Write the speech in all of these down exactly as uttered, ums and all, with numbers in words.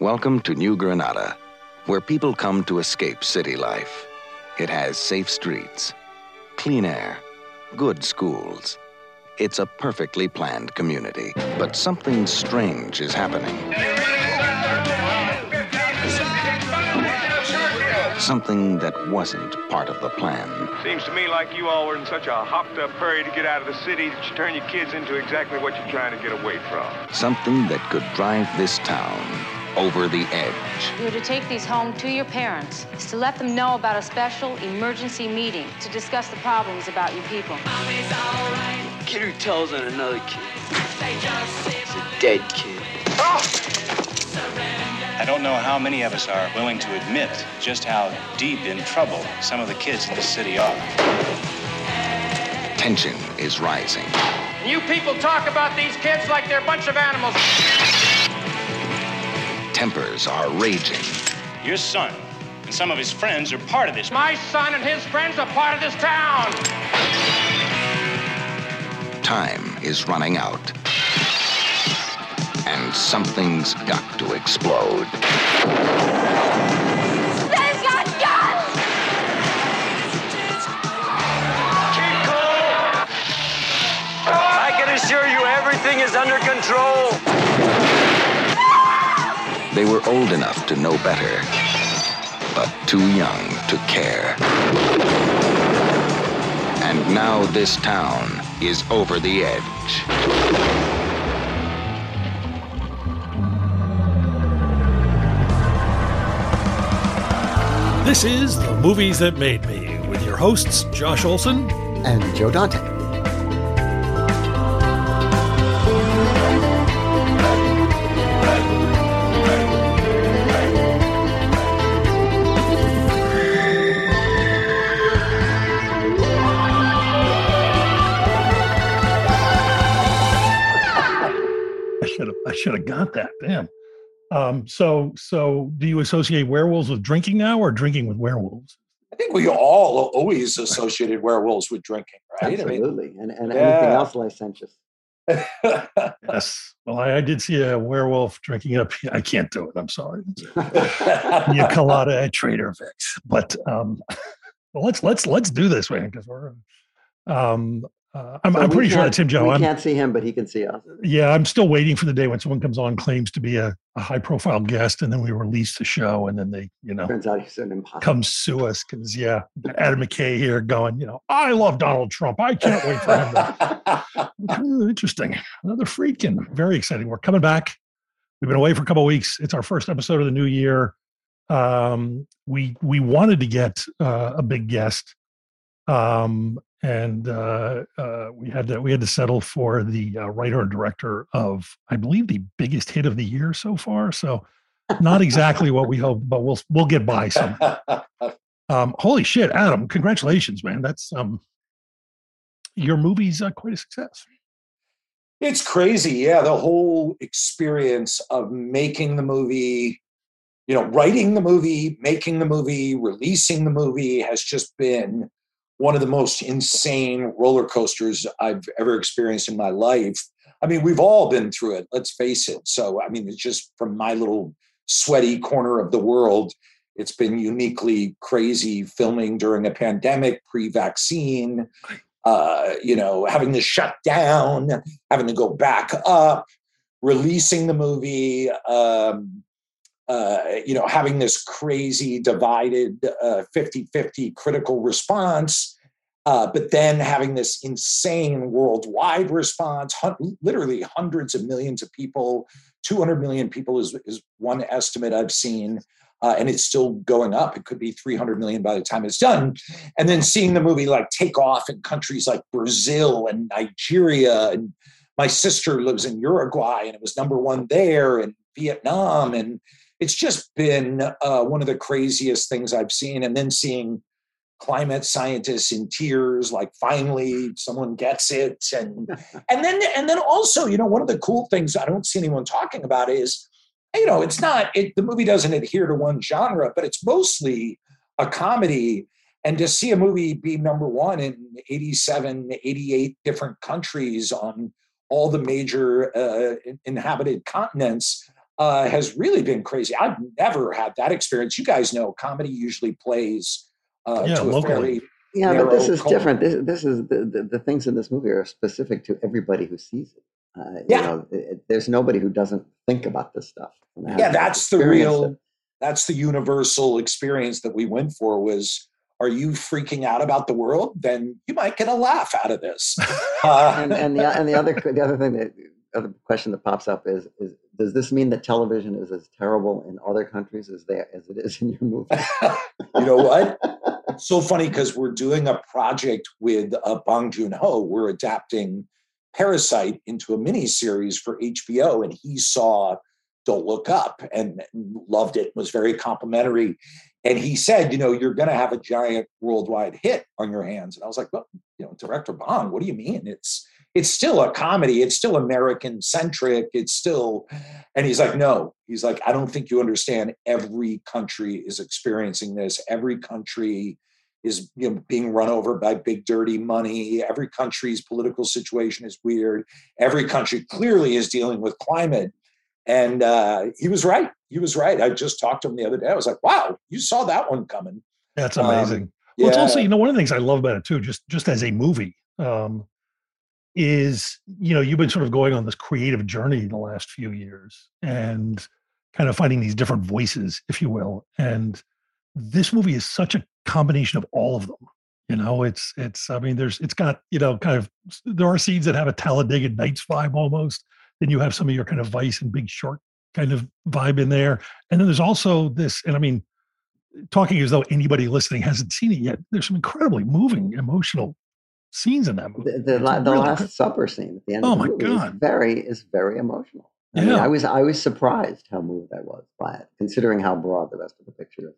Welcome to New Granada, where people come to escape city life. It has safe streets, clean air, good schools. It's a perfectly planned community, but something strange is happening. Something that wasn't part of the plan. Seems to me like you all were in such a hopped-up hurry to get out of the city that you turn your kids into exactly what you're trying to get away from. Something that could drive this town over the edge. You're to take these home to your parents, is to let them know about a special emergency meeting to discuss the problems about your people. Mommy's all right. Kid who tells on another kid. It's a dead kid. Oh! I don't know how many of us are willing to admit just how deep in trouble some of the kids in this city are. Tension is rising. You people talk about these kids like they're a bunch of animals. Tempers are raging. Your son and some of his friends are part of this. My son and his friends are part of this town. Time is running out. And something's got to explode. They've got guns! Keep cool! I can assure you everything is under control. They were old enough to know better, but too young to care. And now this town is over the edge. This is The Movies That Made Me, with your hosts, Josh Olson and Joe Dante. Should have got that. Damn. Um, so, so do you associate werewolves with drinking now, or drinking with werewolves? I think we all always associated werewolves with drinking, right? Absolutely. I mean, and and yeah. Anything else licentious. Yes. Well, I, I did see a werewolf drinking up. I can't do it. I'm sorry. You colada at Trader Vic's. But um, well, let's let's let's do this, man, because we're. Um, Uh, I'm, so I'm pretty sure that's him, Joe. We I'm, can't see him, but he can see us. Yeah, I'm still waiting for the day when someone comes on, claims to be a, a high-profile guest, and then we release the show, and then they, you know, turns out he's an imposter. Come sue us, because yeah, Adam McKay here going, you know, I love Donald Trump. I can't wait for him. To... Interesting. Another freaking. Very exciting. We're coming back. We've been away for a couple of weeks. It's our first episode of the new year. Um, we we wanted to get uh, a big guest. Um. And uh, uh, we had to we had to settle for the uh, writer and director of, I believe, the biggest hit of the year so far. So, not exactly what we hoped, but we'll we'll get by somehow. Um, holy shit, Adam! Congratulations, man! That's um, your movie's uh, quite a success. It's crazy, yeah. The whole experience of making the movie, you know, writing the movie, making the movie, releasing the movie has just been one of the most insane roller coasters I've ever experienced in my life. I mean, we've all been through it, let's face it. So, I mean, it's just from my little sweaty corner of the world, it's been uniquely crazy filming during a pandemic, pre-vaccine, uh, you know, having to shut down, having to go back up, releasing the movie, um, Uh, you know, having this crazy divided uh, fifty-fifty critical response, uh, but then having this insane worldwide response, hun- literally hundreds of millions of people, two hundred million people is, is one estimate I've seen, uh, and it's still going up. It could be three hundred million by the time it's done. And then seeing the movie like take off in countries like Brazil and Nigeria, and my sister lives in Uruguay, and it was number one there, and Vietnam. And it's just been uh, one of the craziest things I've seen. And then seeing climate scientists in tears, like finally someone gets it. And and then and then also, you know, one of the cool things I don't see anyone talking about is, you know, it's not it, the movie doesn't adhere to one genre, but it's mostly a comedy. And to see a movie be number one in eighty-seven, eighty-eight different countries on all the major uh, inhabited continents uh, has really been crazy. I've never had that experience. You guys know comedy usually plays uh, yeah, to locally. a very yeah, narrow but this is cult. different. This, this is the, the, the things in this movie are specific to everybody who sees it. Uh, yeah. You know, it, there's nobody who doesn't think about this stuff. Yeah, that's the real, it. that's the universal experience that we went for was, are you freaking out about the world? Then you might get a laugh out of this. Uh, and, and the and the other the other thing that other question that pops up is is does this mean that television is as terrible in other countries as they as it is in your movie? You know what? It's so funny because we're doing a project with uh, Bong Joon-ho. We're adapting Parasite into a mini series for H B O, and he saw Don't Look Up and loved it. Was very complimentary. And he said, you know, you're going to have a giant worldwide hit on your hands. And I was like, well, you know, Director Bong, what do you mean? It's it's still a comedy. It's still American centric. It's still. And he's like, no, he's like, I don't think you understand. Every country is experiencing this. Every country is you know, being run over by big, dirty money. Every country's political situation is weird. Every country clearly is dealing with climate. And uh, he was right. He was right. I just talked to him the other day. I was like, wow, you saw that one coming. That's amazing. Um, yeah. Well, it's also, you know, one of the things I love about it too, just, just as a movie um, is, you know, you've been sort of going on this creative journey in the last few years and kind of finding these different voices, if you will. And this movie is such a combination of all of them. You know, it's, it's, I mean, there's, it's got, you know, kind of, there are scenes that have a Talladega Nights vibe almost. Then you have some of your kind of Vice and Big Short kind of vibe in there. And then there's also this, and I mean, talking as though anybody listening hasn't seen it yet, there's some incredibly moving, emotional scenes in that movie. The, the, la, the really Last Supper scene at the end oh of the movie my God. Is, very, is very emotional. I, yeah. mean, I, was, I was surprised how moved I was by it, considering how broad the rest of the picture is.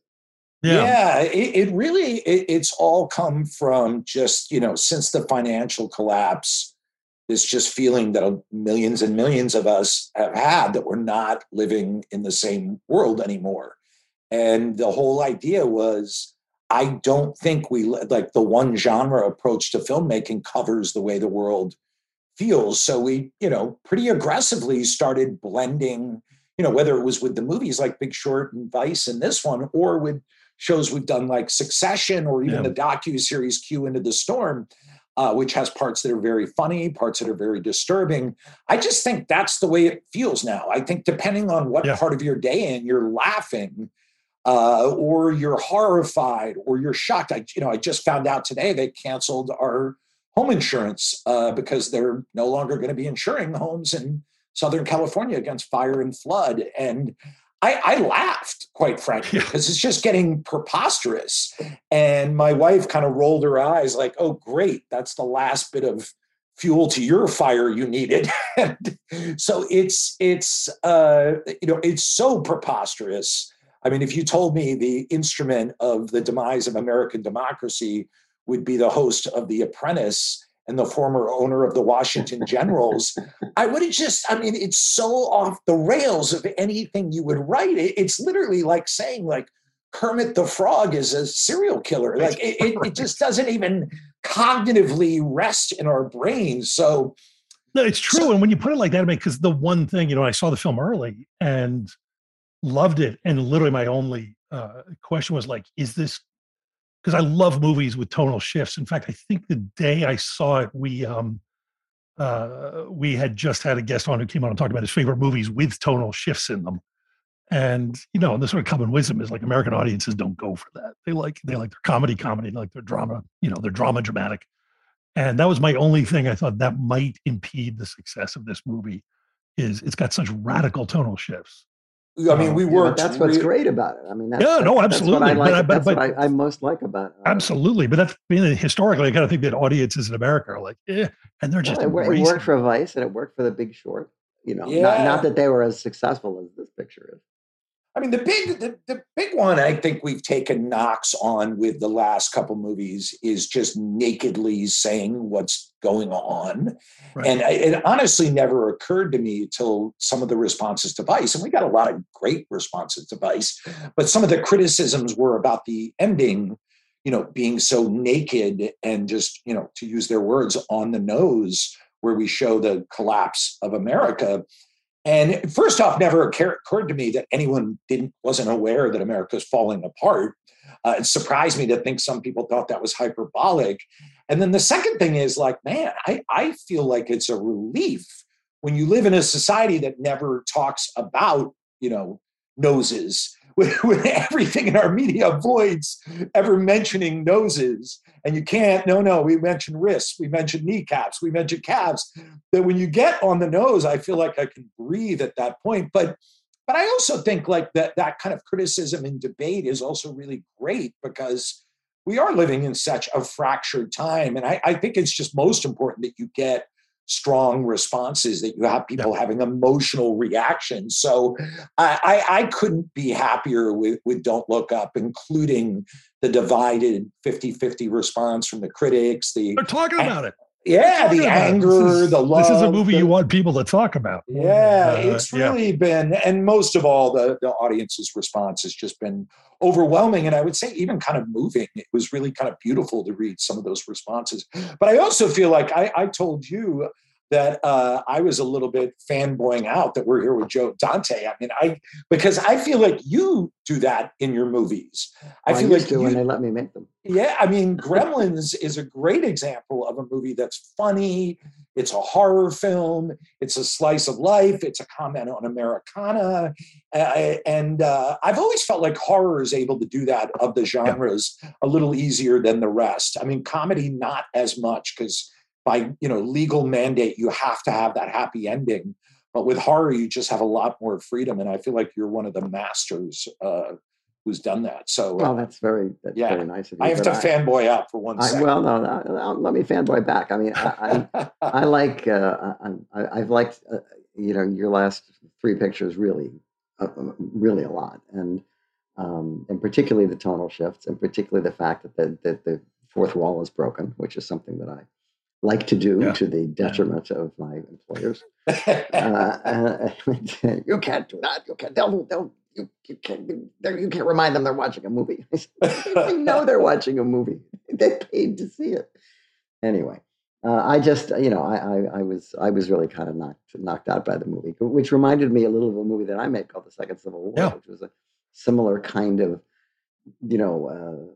Yeah, yeah it, it really, it, it's all come from just, you know, since the financial collapse, this just feeling that millions and millions of us have had that we're not living in the same world anymore. And the whole idea was, I don't think we, like the one genre approach to filmmaking covers the way the world feels. So we, you know, pretty aggressively started blending, you know, whether it was with the movies like Big Short and Vice and this one, or with shows we've done like Succession or even yeah. the docuseries Q Into the Storm, Uh, which has parts that are very funny, parts that are very disturbing. I just think that's the way it feels now. I think depending on what yeah. part of your day in, you're laughing uh, or you're horrified or you're shocked. I, you know, I just found out today they canceled our home insurance uh, because they're no longer going to be insuring homes in Southern California against fire and flood. And I, I laughed, quite frankly, because it's just getting preposterous. And my wife kind of rolled her eyes like, oh, great, that's the last bit of fuel to your fire you needed. So it's, it's uh, you know, it's so preposterous. I mean, if you told me the instrument of the demise of American democracy would be the host of The Apprentice and the former owner of the Washington Generals, I would have just, I mean, it's so off the rails of anything you would write. It, it's literally like saying like Kermit the Frog is a serial killer. Like it, it, it just doesn't even cognitively rest in our brains. So. No, it's true. So, and when you put it like that, I mean, because the one thing, you know, I saw the film early and loved it. And literally my only uh, question was like, is this, because I love movies with tonal shifts. In fact, I think the day I saw it, we um, uh, we had just had a guest on who came on and talked about his favorite movies with tonal shifts in them. And, you know, and the sort of common wisdom is like American audiences don't go for that. They like they like their comedy, comedy, they like their drama, you know, their drama, dramatic. And that was my only thing I thought that might impede the success of this movie is it's got such radical tonal shifts. I mean, we worked. Yeah, that's what's re- great about it. I mean, that's, yeah, no, absolutely. That's what I, like, but, but, that's what I, I most like about it. Absolutely, but that's been you know, historically. I kind of think that audiences in America are like, eh, and they're just. Well, it, it worked for Vice, and it worked for The Big Short. You know, yeah. not, not that they were as successful as this picture is. I mean, the big the, the big one I think we've taken knocks on with the last couple movies is just nakedly saying what's going on. Right. And I, it honestly never occurred to me till some of the responses to Vice, and we got a lot of great responses to Vice, but some of the criticisms were about the ending, you know, being so naked and just, you know, to use their words, on the nose, where we show the collapse of America. And first off, never occurred to me that anyone didn't wasn't aware that America's falling apart. Uh, it surprised me to think some people thought that was hyperbolic. And then the second thing is like, man, I, I feel like it's a relief when you live in a society that never talks about, you know, noses, with everything in our media avoids ever mentioning noses. And you can't, no, no, we mentioned wrists, we mentioned kneecaps, we mentioned calves. That when you get on the nose, I feel like I can breathe at that point. But but I also think like that that kind of criticism and debate is also really great, because we are living in such a fractured time. And I, I think it's just most important that you get strong responses, that you have people yeah. having emotional reactions. So I, I, I couldn't be happier with, with Don't Look Up, including the divided fifty-fifty response from the critics. The, They're talking about it. Yeah, the anger, is, the love. This is a movie the, you want people to talk about. Yeah, uh, it's really yeah. been, and most of all, the, the audience's response has just been overwhelming, and I would say even kind of moving. It was really kind of beautiful to read some of those responses. But I also feel like I, I told you that uh, I was a little bit fanboying out that we're here with Joe Dante. I mean, I because I feel like you do that in your movies. I well, feel I used like to you, when they let me make them. Yeah, I mean, Gremlins is a great example of a movie that's funny. It's a horror film. It's a slice of life. It's a comment on Americana. Uh, and uh, I've always felt like horror is able to do that of the genres yeah. a little easier than the rest. I mean, comedy, not as much, because by, you know, legal mandate, you have to have that happy ending. But with horror, you just have a lot more freedom. And I feel like you're one of the masters uh, who's done that. So, well, that's very, that's yeah. very nice of you. I have to I, fanboy out for one I, second. Well, no, no, no, let me fanboy back. I mean, I, I, I like, uh, I, I, I've liked, uh, you know, your last three pictures really, uh, really a lot. And, um, and particularly the tonal shifts, and particularly the fact that the, that the fourth wall is broken, which is something that I like to do yeah. to the detriment of my employers. uh, you can't do that. You can't. They'll. They'll. You, you can't. You can't remind them they're watching a movie. They know they're watching a movie. They paid to see it. Anyway, uh, I just you know I, I I was I was really kind of knocked knocked out by the movie, which reminded me a little of a movie that I made called The Second Civil War, yeah. which was a similar kind of, you know,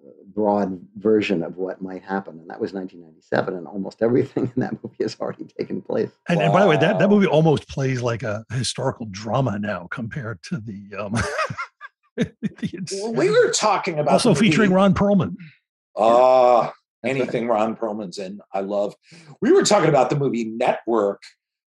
uh, broad version of what might happen. And that was nineteen ninety-seven, and almost everything in that movie has already taken place. And, wow. and by the way, that, that movie almost plays like a historical drama now compared to the... Um, the well, we were talking about... Also featuring movie. Ron Perlman. Uh, yeah. Anything right. Ron Perlman's in, I love. We were talking about the movie Network,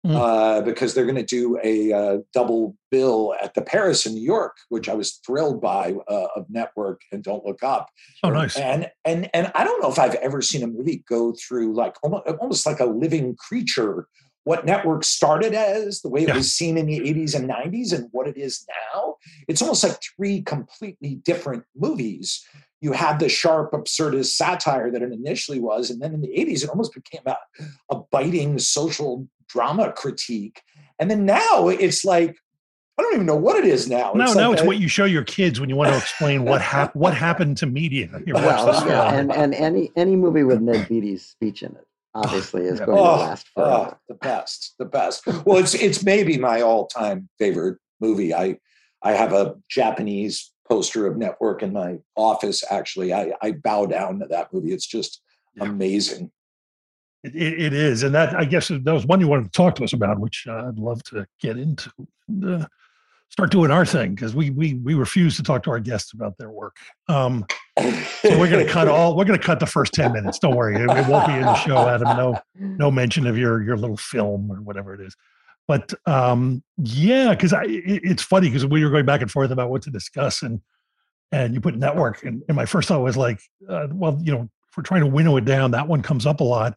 mm. uh, because they're going to do a uh, double bill at the Paris in New York, which I was thrilled by, uh, of Network and Don't Look Up. Oh, nice. And and and I don't know if I've ever seen a movie go through like almost, almost like a living creature, what Network started as, the way it yeah. was seen in the eighties and nineties, and what it is now. It's almost like three completely different movies. You had the sharp, absurdist satire that it initially was, and then in the eighties, it almost became a, a biting social drama critique. And then now it's like, I don't even know what it is now. No, it's no, like it's a, what you show your kids when you want to explain what hap- what happened to media. Well, yeah, and, and any any movie with Ned Beatty's speech in it obviously is going oh, to last forever. Oh, the best, the best. Well, it's it's maybe my all-time favorite movie. I I have a Japanese poster of Network in my office. Actually, I I bow down to that movie. It's just yeah. amazing. It, it is, and that I guess that was one you wanted to talk to us about, which uh, I'd love to get into. And, uh, start doing our thing, because we we we refuse to talk to our guests about their work. Um, so we're gonna cut all we're gonna cut the first ten minutes. Don't worry, it, it won't be in the show, Adam. No no mention of your your little film or whatever it is. But um, yeah, because I it, it's funny because we were going back and forth about what to discuss, and and you put Network, and, and my first thought was like, uh, well, you know, if we're trying to winnow it down, that one comes up a lot.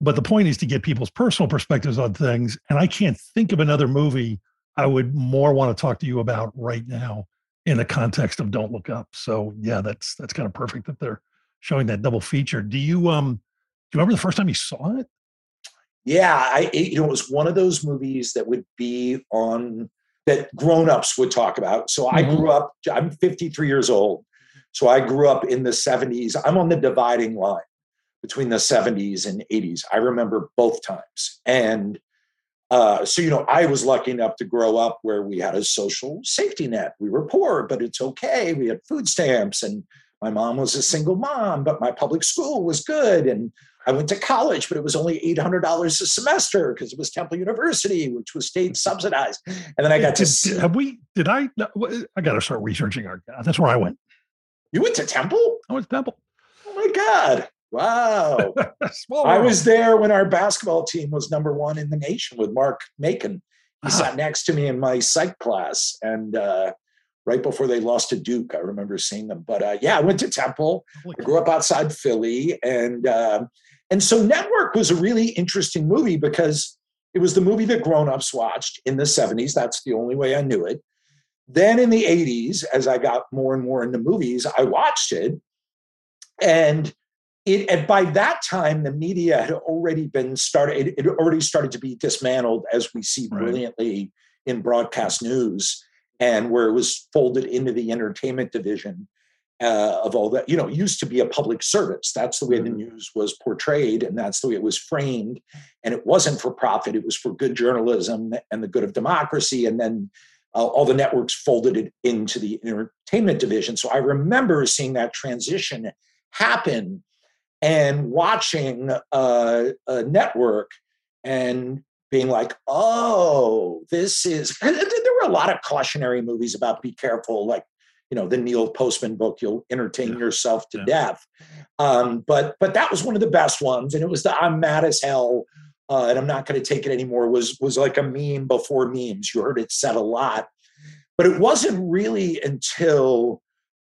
But the point is to get people's personal perspectives on things. And I can't think of another movie I would more want to talk to you about right now in the context of Don't Look Up. So yeah, that's that's kind of perfect that they're showing that double feature. Do you um do you remember the first time you saw it? Yeah, I it, you know, it was one of those movies that would be on that grown-ups would talk about. So mm-hmm. I grew up, I'm fifty-three years old. So I grew up in the seventies. I'm on the dividing line between the seventies and eighties. I remember both times. And uh, so, you know, I was lucky enough to grow up where we had a social safety net. We were poor, but it's okay. We had food stamps and my mom was a single mom, but my public school was good. And I went to college, but it was only eight hundred dollars a semester because it was Temple University, which was state subsidized. And then I got did, to did, have we, did I, no, I got to start researching our, that's where I went. You went to Temple? I went to Temple. Oh my God. Wow. I was there when our basketball team was number one in the nation with Mark Macon. He ah. sat next to me in my psych class. And uh, right before they lost to Duke, I remember seeing them. But uh, yeah, I went to Temple. I grew up outside Philly. And uh, and so Network was a really interesting movie because it was the movie that grown-ups watched in the seventies. That's the only way I knew it. Then in the eighties, as I got more and more into movies, I watched it. And It, and by that time, the media had already been started, it, it already started to be dismantled as we see brilliantly right. in Broadcast News, and where it was folded into the entertainment division uh, of all that, you know, it used to be a public service. That's the way mm-hmm. the news was portrayed, and that's the way it was framed. And it wasn't for profit, it was for good journalism and the good of democracy. And then uh, all the networks folded it into the entertainment division. So I remember seeing that transition happen. And watching uh, a Network and being like, oh, this is, and there were a lot of cautionary movies about be careful, like, you know, the Neil Postman book, you'll entertain yeah. yourself to yeah. death. Um, but but that was one of the best ones. And it was the I'm mad as hell uh, and I'm not going to take it anymore was, was like a meme before memes. You heard it said a lot. But it wasn't really until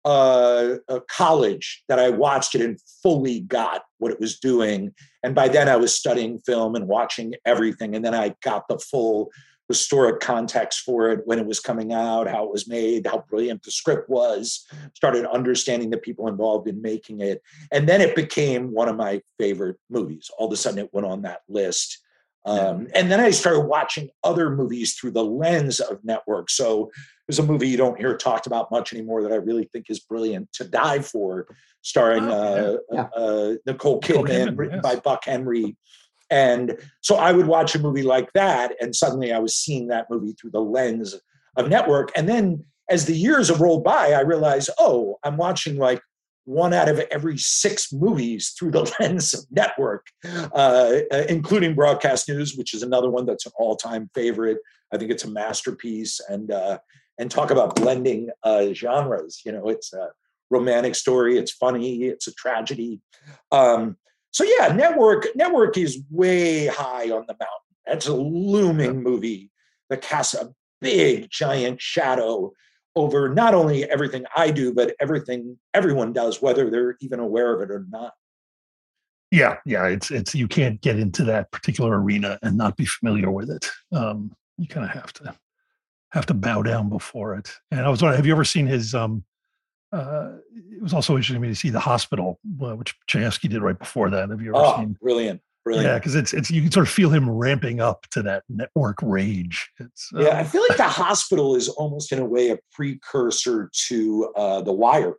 Uh, uh, college that I watched it and fully got what it was doing. And by then I was studying film and watching everything. And then I got the full historic context for it, when it was coming out, how it was made, how brilliant the script was, started understanding the people involved in making it. And then it became one of my favorite movies. All of a sudden it went on that list. Um, and then I started watching other movies through the lens of Network. So there's a movie you don't hear talked about much anymore that I really think is brilliant, To Die For, starring uh, yeah. uh, Nicole Kidman, Nicole Kidman written yes. by Buck Henry. And so I would watch a movie like that, and suddenly I was seeing that movie through the lens of Network. And then as the years have rolled by, I realized, oh, I'm watching like one out of every six movies through the lens of Network, uh, including Broadcast News, which is another one that's an all-time favorite. I think it's a masterpiece. And uh, and talk about blending uh, genres. You know, it's a romantic story. It's funny. It's a tragedy. Um, so yeah, Network Network is way high on the mountain. That's a looming movie that casts a big, giant shadow over not only everything I do, but everything everyone does, whether they're even aware of it or not. Yeah, yeah, it's it's you can't get into that particular arena and not be familiar with it. Um, you kind of have to have to bow down before it. And I was wondering, have you ever seen his? Um, uh, it was also interesting to me to see The Hospital, which Chayefsky did right before that. Have you ever oh, seen? Brilliant. Brilliant. Yeah, because it's it's you can sort of feel him ramping up to that Network rage. It's, uh, yeah, I feel like The Hospital is almost in a way a precursor to uh, The Wire.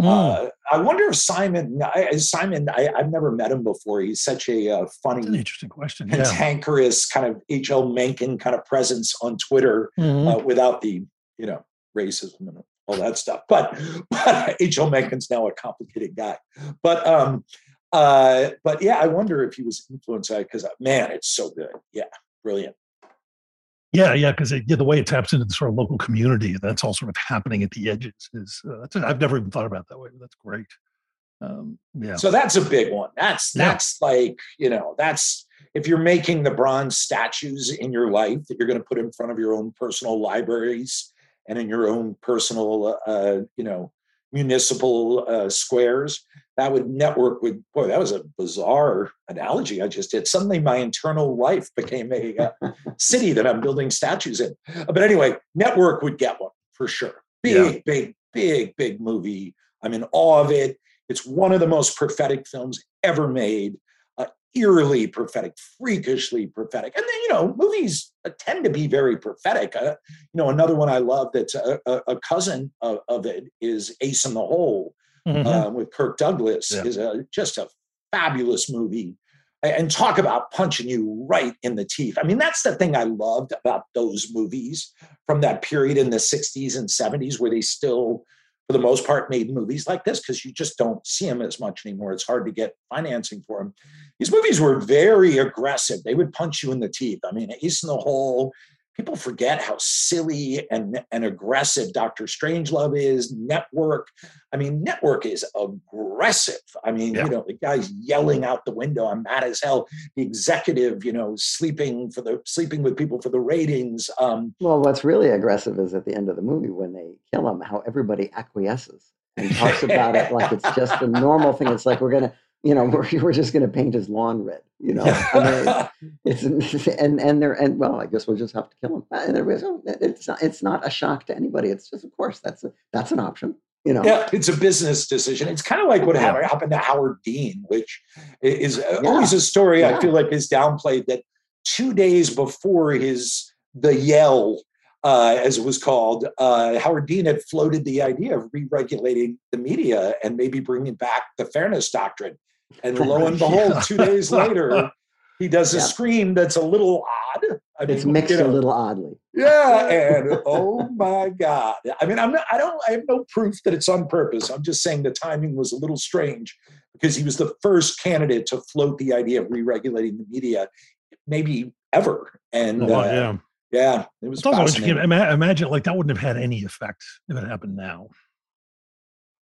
Mm. Uh, I wonder if Simon, I, Simon, I, I've never met him before. He's such a uh, funny, an interesting question, yeah. cantankerous kind of H L Mencken kind of presence on Twitter, mm-hmm. uh, without the you know racism and all that stuff. But, but H L Mencken's now a complicated guy. But. Um, Uh, but yeah, I wonder if he was influenced by it because, man, it's so good. Yeah, brilliant. Yeah, yeah, because yeah, the way it taps into the sort of local community, that's all sort of happening at the edges. Is uh, that's, I've never even thought about it that way. But that's great. Um, yeah. So that's a big one. That's that's yeah. like, you know, that's if you're making the bronze statues in your life that you're going to put in front of your own personal libraries and in your own personal, uh, you know, municipal uh, squares. That would network with, boy, that was a bizarre analogy I just did. Suddenly my internal life became a uh, city that I'm building statues in. But anyway, Network would get one for sure. Big, yeah. big, big, big movie. I'm in awe of it. It's one of the most prophetic films ever made. Uh, eerily prophetic, freakishly prophetic. And then, you know, movies tend to be very prophetic. Uh, you know, another one I love that's a, a, a cousin of, of it is Ace in the Hole. Mm-hmm. Um, with Kirk Douglas yeah. is a, just a fabulous movie, and talk about punching you right in the teeth. I mean, that's the thing I loved about those movies from that period in the sixties and seventies, where they still, for the most part, made movies like this, because you just don't see them as much anymore. It's hard to get financing for them. These movies were very aggressive. They would punch you in the teeth. I mean, Ace in the Hole. People forget how silly and, and aggressive Doctor Strangelove is. Network. I mean, Network is aggressive. I mean, yeah. you know, the guy's yelling out the window, I'm mad as hell. The executive, you know, sleeping for the sleeping with people for the ratings. Um, well, what's really aggressive is at the end of the movie when they kill him, how everybody acquiesces and talks about it like it's just a normal thing. It's like, we're going to, you know, we're, we're just going to paint his lawn red, you know, I mean, it's, it's, and, and they're, and well, I guess we'll just have to kill him. And everybody's, oh, it's not, it's not a shock to anybody. It's just, of course, that's a, that's an option, you know. Yeah, it's a business decision. It's kind of like what yeah. happened to Howard Dean, which is yeah. always a story. Yeah. I feel like is downplayed, that two days before his, the yell, Uh, as it was called, uh, Howard Dean had floated the idea of re-regulating the media and maybe bringing back the fairness doctrine. And lo and behold, yeah. two days later, he does yeah. a scream that's a little odd. I mean, it's mixed, you know, a little oddly. Yeah, and oh my God! I mean, I'm not, I don't. I have no proof that it's on purpose. I'm just saying the timing was a little strange, because he was the first candidate to float the idea of re-regulating the media, maybe ever. And oh, uh, yeah. Yeah, it was fascinating. Imagine, like, that wouldn't have had any effect if it happened now.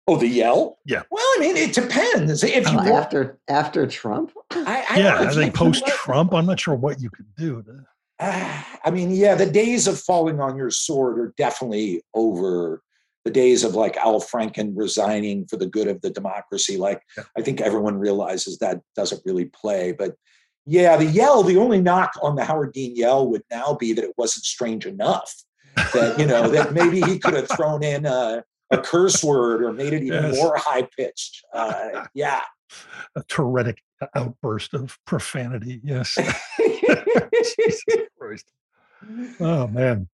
Oh, the yell? Yeah. Well, I mean, it depends. If you uh, after after Trump? I, I yeah, I think post-Trump, I'm not sure what you could do. To... Uh, I mean, yeah, the days of falling on your sword are definitely over. The days of, like, Al Franken resigning for the good of the democracy. Like, yeah. I think everyone realizes that doesn't really play, but... Yeah, the yell, the only knock on the Howard Dean yell would now be that it wasn't strange enough, that, you know, that maybe he could have thrown in a, a curse word or made it even yes. more high-pitched. Uh, yeah. A torrential outburst of profanity, yes. Jesus Christ. Oh, man.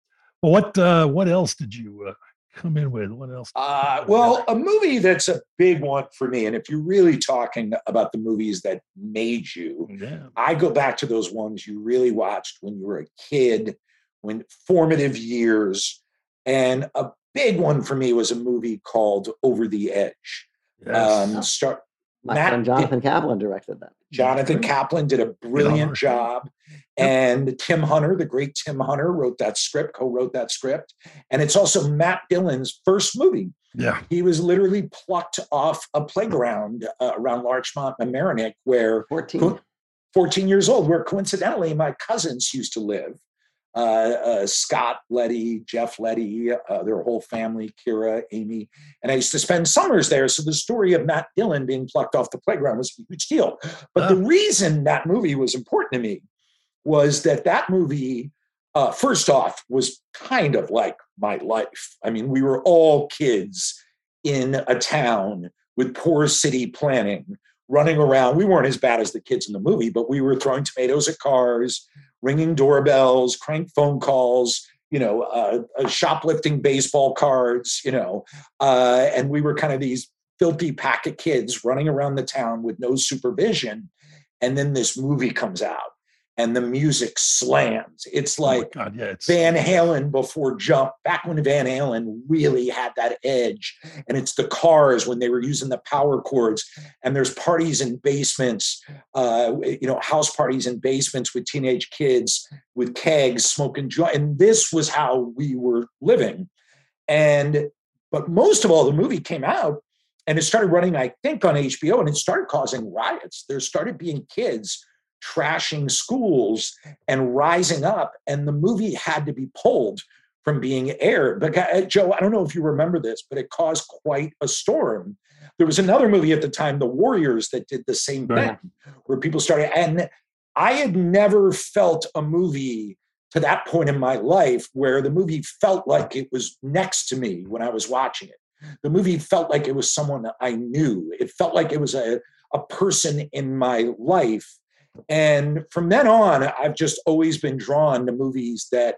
Well, what uh, what else did you uh, come in with? What else? Uh, well, a movie that's a big one for me, and if you're really talking about the movies that made you, yeah. I go back to those ones you really watched when you were a kid, when formative years. And a big one for me was a movie called Over the Edge. Yes. Um, start, My Matt, friend Jonathan Kaplan directed that. Jonathan Kaplan did a brilliant job. And Tim Hunter, the great Tim Hunter, wrote that script, co-wrote that script. And it's also Matt Dillon's first movie. Yeah. He was literally plucked off a playground uh, around Larchmont and Mamaroneck, where fourteen. fourteen years old, where coincidentally my cousins used to live. Uh, uh, Scott Letty, Jeff Letty, uh, their whole family, Kira, Amy. And I used to spend summers there. So the story of Matt Dillon being plucked off the playground was a huge deal. But uh. the reason that movie was important to me was that that movie, uh, first off, was kind of like my life. I mean, we were all kids in a town with poor city planning, running around. We weren't as bad as the kids in the movie, but we were throwing tomatoes at cars, ringing doorbells, crank phone calls, you know, uh, uh, shoplifting baseball cards, you know, uh, and we were kind of these filthy pack of kids running around the town with no supervision. And then this movie comes out and the music slams. It's like oh my God, yeah, it's... Van Halen before Jump, back when Van Halen really had that edge. And it's the Cars when they were using the power chords. And there's parties in basements, uh, you know, house parties in basements with teenage kids with kegs, smoking joint. And this was how we were living. And, but most of all, the movie came out and it started running, I think, on H B O, and it started causing riots. There started being kids trashing schools and rising up, and the movie had to be pulled from being aired. But uh, Joe, I don't know if you remember this, but it caused quite a storm. There was another movie at the time, The Warriors, that did the same thing, right, where people started. And I had never felt a movie to that point in my life where the movie felt like it was next to me when I was watching it. The movie felt like it was someone I knew. It felt like it was a, a person in my life. And from then on, I've just always been drawn to movies that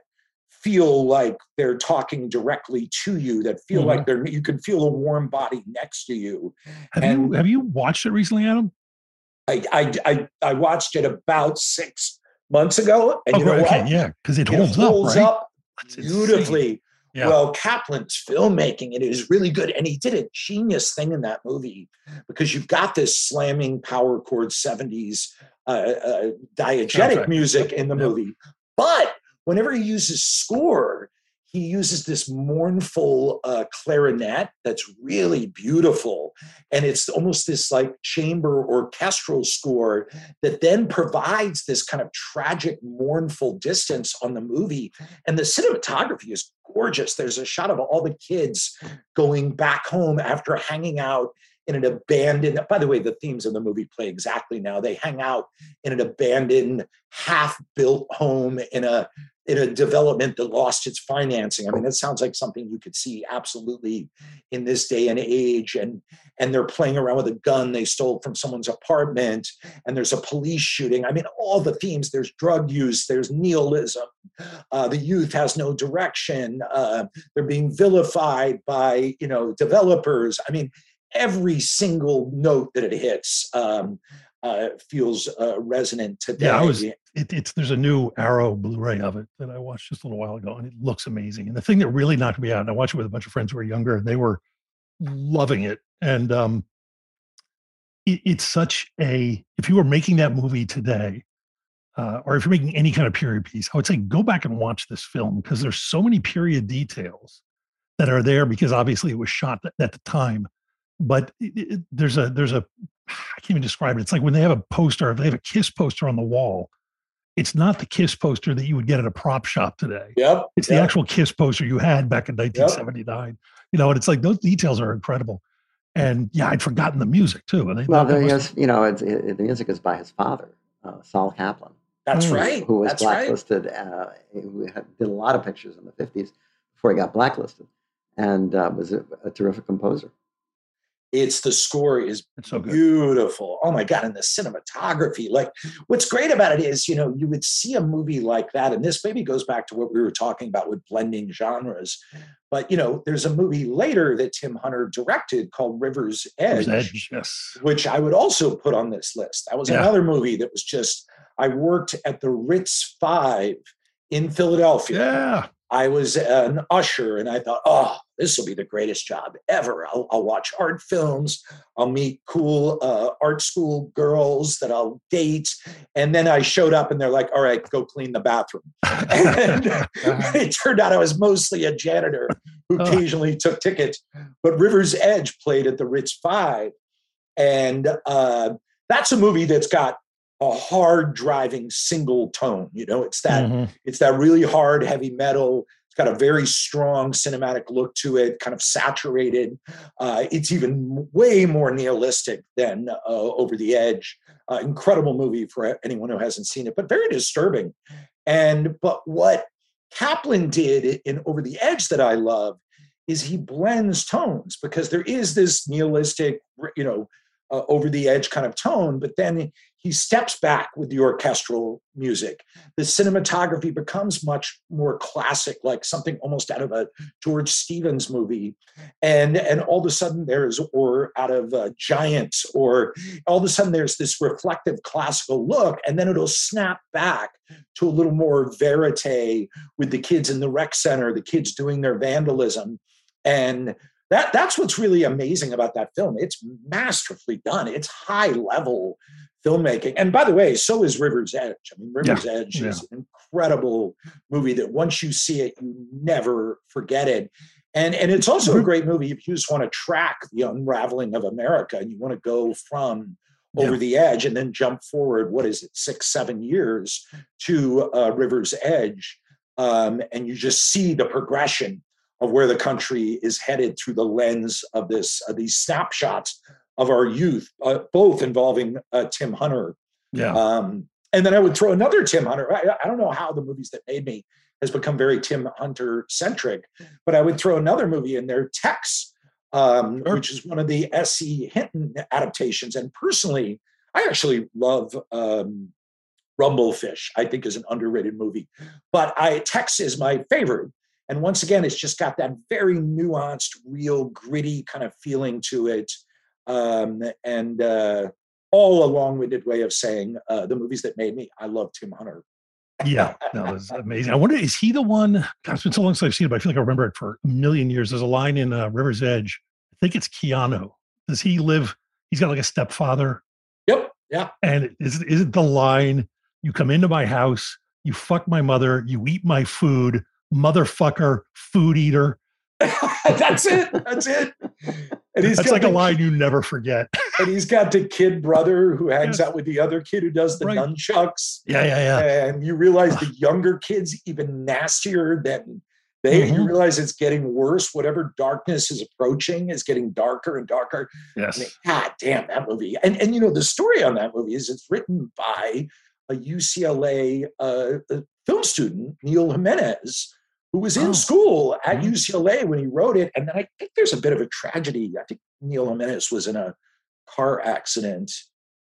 feel like they're talking directly to you, that feel mm-hmm. like they're, you can feel a warm body next to you. Have, and you, have you watched it recently, Adam? I, I, I, I watched it about six months ago. And oh, you know right, what? Okay, yeah, because it, it holds up, holds right? up beautifully. Yeah. Well, Kaplan's filmmaking, it is really good. And he did a genius thing in that movie because you've got this slamming power chord seventies uh, uh, diegetic okay. music in the yeah. movie. But whenever he uses score, he uses this mournful uh, clarinet that's really beautiful. And it's almost this like chamber orchestral score that then provides this kind of tragic, mournful distance on the movie. And the cinematography is gorgeous. There's a shot of all the kids going back home after hanging out in an abandoned, by the way, the themes of the movie play exactly now. They hang out in an abandoned, half-built home in a in a development that lost its financing. I mean, that sounds like something you could see absolutely in this day and age. And, and they're playing around with a gun they stole from someone's apartment, and there's a police shooting. I mean, all the themes, there's drug use, there's nihilism. Uh, the youth has no direction. Uh, they're being vilified by, you know, developers. I mean, every single note that it hits um, uh, feels uh, resonant today. Yeah, I was, it, it's, there's a new Arrow Blu-ray of it that I watched just a little while ago, and it looks amazing. And the thing that really knocked me out, and I watched it with a bunch of friends who were younger, and they were loving it. And um, it, it's such a, if you were making that movie today, uh, or if you're making any kind of period piece, I would say go back and watch this film because there's so many period details that are there because obviously it was shot th- at the time. But it, it, there's a, there's a, I can't even describe it. It's like when they have a poster, if they have a Kiss poster on the wall, it's not the Kiss poster that you would get at a prop shop today. Yep. It's yep. the actual Kiss poster you had back in nineteen seventy-nine. Yep. You know, and it's like those details are incredible. And yeah, I'd forgotten the music too. And they, well, there is, you know, it's, it, the music is by his father, uh, Saul Kaplan. That's who, right. Who was that's blacklisted, right. uh, who did a lot of pictures in the fifties before he got blacklisted, and uh, was a, a terrific composer. It's the score is so beautiful. Oh my God. And the cinematography, like what's great about it is, you know, you would see a movie like that. And this maybe goes back to what we were talking about with blending genres, but you know, there's a movie later that Tim Hunter directed called River's Edge, Edge yes. which I would also put on this list. That was yeah. another movie that was just, I worked at the Ritz Five in Philadelphia. Yeah. I was an usher and I thought, oh, this will be the greatest job ever. I'll, I'll watch art films. I'll meet cool uh, art school girls that I'll date. And then I showed up and they're like, all right, go clean the bathroom. And it turned out I was mostly a janitor who occasionally took tickets. But River's Edge played at the Ritz Five. And uh, that's a movie that's got a hard driving single tone. You know, it's that, mm-hmm. it's that really hard heavy metal. It's got a very strong cinematic look to it, kind of saturated. Uh, it's even way more nihilistic than uh, Over the Edge. Uh, incredible movie for anyone who hasn't seen it, but very disturbing. And, but what Kaplan did in Over the Edge that I love is he blends tones because there is this nihilistic, you know, Uh, over the edge kind of tone, but then he steps back with the orchestral music. The cinematography becomes much more classic, like something almost out of a George Stevens movie. And, and all of a sudden there's, or out of uh, Giants, or all of a sudden there's this reflective classical look, and then it'll snap back to a little more verite with the kids in the rec center, the kids doing their vandalism. And That, that's what's really amazing about that film. It's masterfully done. It's high-level filmmaking. And by the way, so is River's Edge. I mean, River's yeah, Edge yeah. is an incredible movie that once you see it, you never forget it. And, and it's also a great movie if you just want to track the unraveling of America and you want to go from Over yeah. the Edge and then jump forward, what is it, six, seven years to uh, River's Edge. um, and you just see the progression of where the country is headed through the lens of this, uh, these snapshots of our youth, uh, both involving uh, Tim Hunter. Yeah. Um, and then I would throw another Tim Hunter. I, I don't know how the Movies That Made Me has become very Tim Hunter centric, but I would throw another movie in there, Tex, um, sure. which is one of the S E Hinton adaptations. And personally, I actually love um, Rumblefish, I think is an underrated movie, but I Tex is my favorite. And once again, it's just got that very nuanced, real gritty kind of feeling to it. Um, and uh, all a long-winded way of saying uh, the Movies That Made Me. I love Tim Hunter. Yeah, that was amazing. I wonder, is he the one? God, it's been so long since I've seen it, but I feel like I remember it for a million years. There's a line in uh, River's Edge. I think it's Keanu. Does he live? He's got like a stepfather. Yep. Yeah. And is is it the line? You come into my house. You fuck my mother. You eat my food. Motherfucker, food eater. That's it. That's it. And he's That's like the, a line you never forget. And he's got the kid brother who hangs yes. out with the other kid who does the right. nunchucks. Yeah, yeah, yeah. And you realize the younger kid's even nastier than they. Mm-hmm. You realize it's getting worse. Whatever darkness is approaching is getting darker and darker. Yes. I mean, God damn, that movie. And, and, you know, the story on that movie is it's written by a U C L A uh, a film student, Neil Jimenez, who was in oh. school at mm-hmm. U C L A when he wrote it. And then I think there's a bit of a tragedy. I think Neil Jimenez was in a car accident.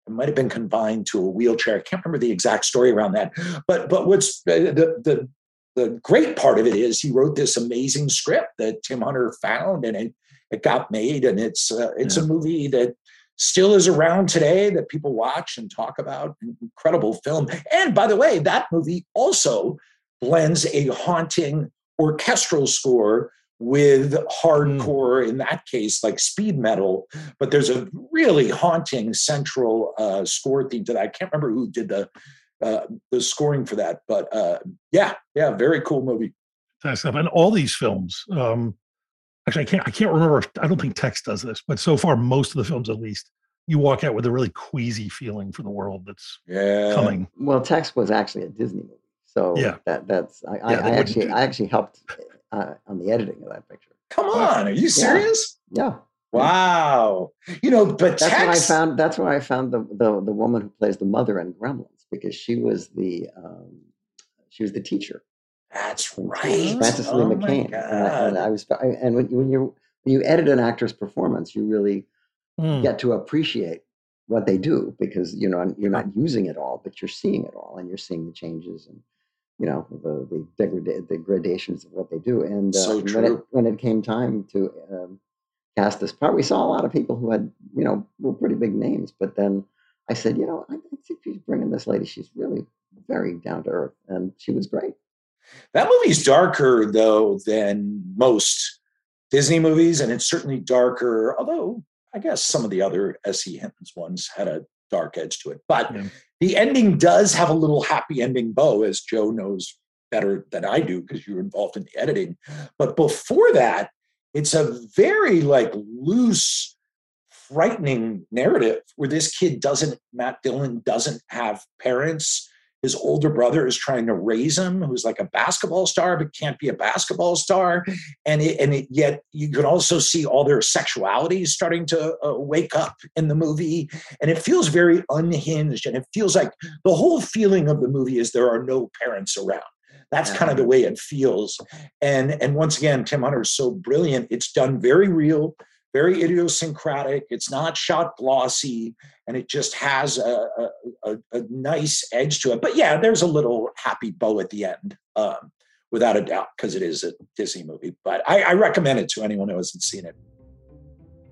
It might have been confined to a wheelchair. I can't remember the exact story around that. But but what's the, the, the great part of it is he wrote this amazing script that Tim Hunter found, and it, it got made. And it's uh, it's yeah. a movie that still is around today that people watch and talk about. An incredible film. And by the way, that movie also blends a haunting orchestral score with hardcore, in that case, like speed metal, but there's a really haunting central uh, score theme to that. I can't remember who did the uh, the scoring for that, but uh, yeah, yeah, very cool movie. That's stuff, and all these films. Um, actually, I can't, I can't remember. If, I don't think Tex does this, but so far, most of the films, at least, you walk out with a really queasy feeling for the world that's yeah. coming. Well, Tex was actually a Disney movie, so yeah. that that's I, yeah, I, I actually do. I actually helped. Uh, on the editing of that picture. Come on, are you serious? Yeah. yeah. Wow. You know, but that's Tex... where I found. That's where I found the, the the woman who plays the mother in Gremlins, because she was the um, she was the teacher. That's right, Frances oh Lee McCain. And I, and I was and when you when you when you edit an actor's performance, you really mm. get to appreciate what they do, because you know you're not using it all, but you're seeing it all, and you're seeing the changes and. You know, the the, degrad- the gradations of what they do. And uh, so when, it, when it came time to um, cast this part, we saw a lot of people who had, you know, were pretty big names. But then I said, you know, I think she's bringing this lady. She's really very down to earth. And she was great. That movie's darker, though, than most Disney movies. And it's certainly darker, although I guess some of the other S E. Hinton's ones had a dark edge to it. But yeah. the ending does have a little happy ending bow, as Joe knows better than I do, because you were involved in the editing. But before that, it's a very like loose, frightening narrative where this kid doesn't, Matt Dillon doesn't have parents. His older brother is trying to raise him, who's like a basketball star, but can't be a basketball star. And it, and it, yet you can also see all their sexuality starting to uh, wake up in the movie. And it feels very unhinged. And it feels like the whole feeling of the movie is there are no parents around. That's kind of the way it feels. And, and once again, Tim Hunter is so brilliant. It's done very real, very idiosyncratic. It's not shot glossy, and it just has a, a, a nice edge to it. But yeah, there's a little happy bow at the end, um, without a doubt, because it is a Disney movie. But I, I recommend it to anyone who hasn't seen it.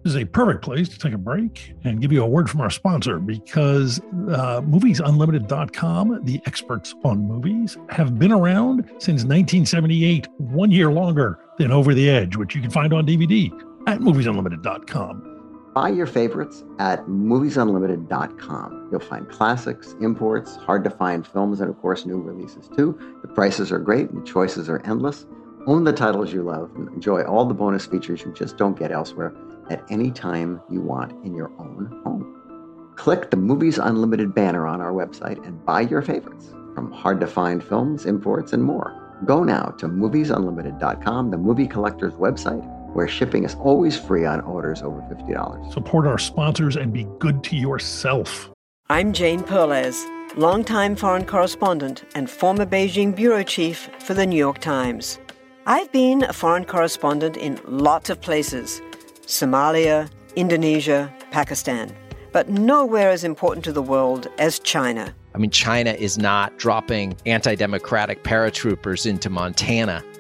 This is a perfect place to take a break and give you a word from our sponsor, because uh, movies unlimited dot com, the experts on movies, have been around since nineteen seventy-eight, one year longer than Over the Edge, which you can find on D V D. At movies unlimited dot com. Buy your favorites at movies unlimited dot com. You'll find classics, imports, hard-to-find films, and, of course, new releases, too. The prices are great, and the choices are endless. Own the titles you love and enjoy all the bonus features you just don't get elsewhere at any time you want in your own home. Click the Movies Unlimited banner on our website and buy your favorites from hard-to-find films, imports, and more. Go now to movies unlimited dot com, the movie collector's website, where shipping is always free on orders over fifty dollars. Support our sponsors and be good to yourself. I'm Jane Perlez, longtime foreign correspondent and former Beijing bureau chief for The New York Times. I've been a foreign correspondent in lots of places, Somalia, Indonesia, Pakistan, but nowhere as important to the world as China. I mean, China is not dropping anti-democratic paratroopers into Montana.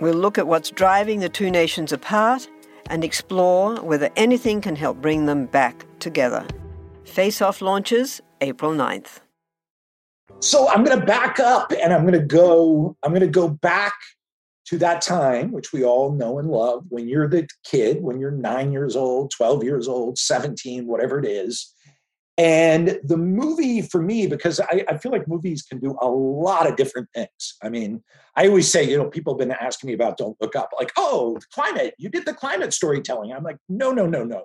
We'll look at what's driving the two nations apart and explore whether anything can help bring them back together. Face Off launches April ninth. So I'm going to back up and I'm going to go, I'm going to go back to that time, which we all know and love, when you're the kid, when you're nine years old, twelve years old, seventeen, whatever it is. And the movie for me, because I, I feel like movies can do a lot of different things. I mean, I always say, you know, people have been asking me about Don't Look Up, like, oh, the climate, you did the climate storytelling. I'm like, no, no, no, no.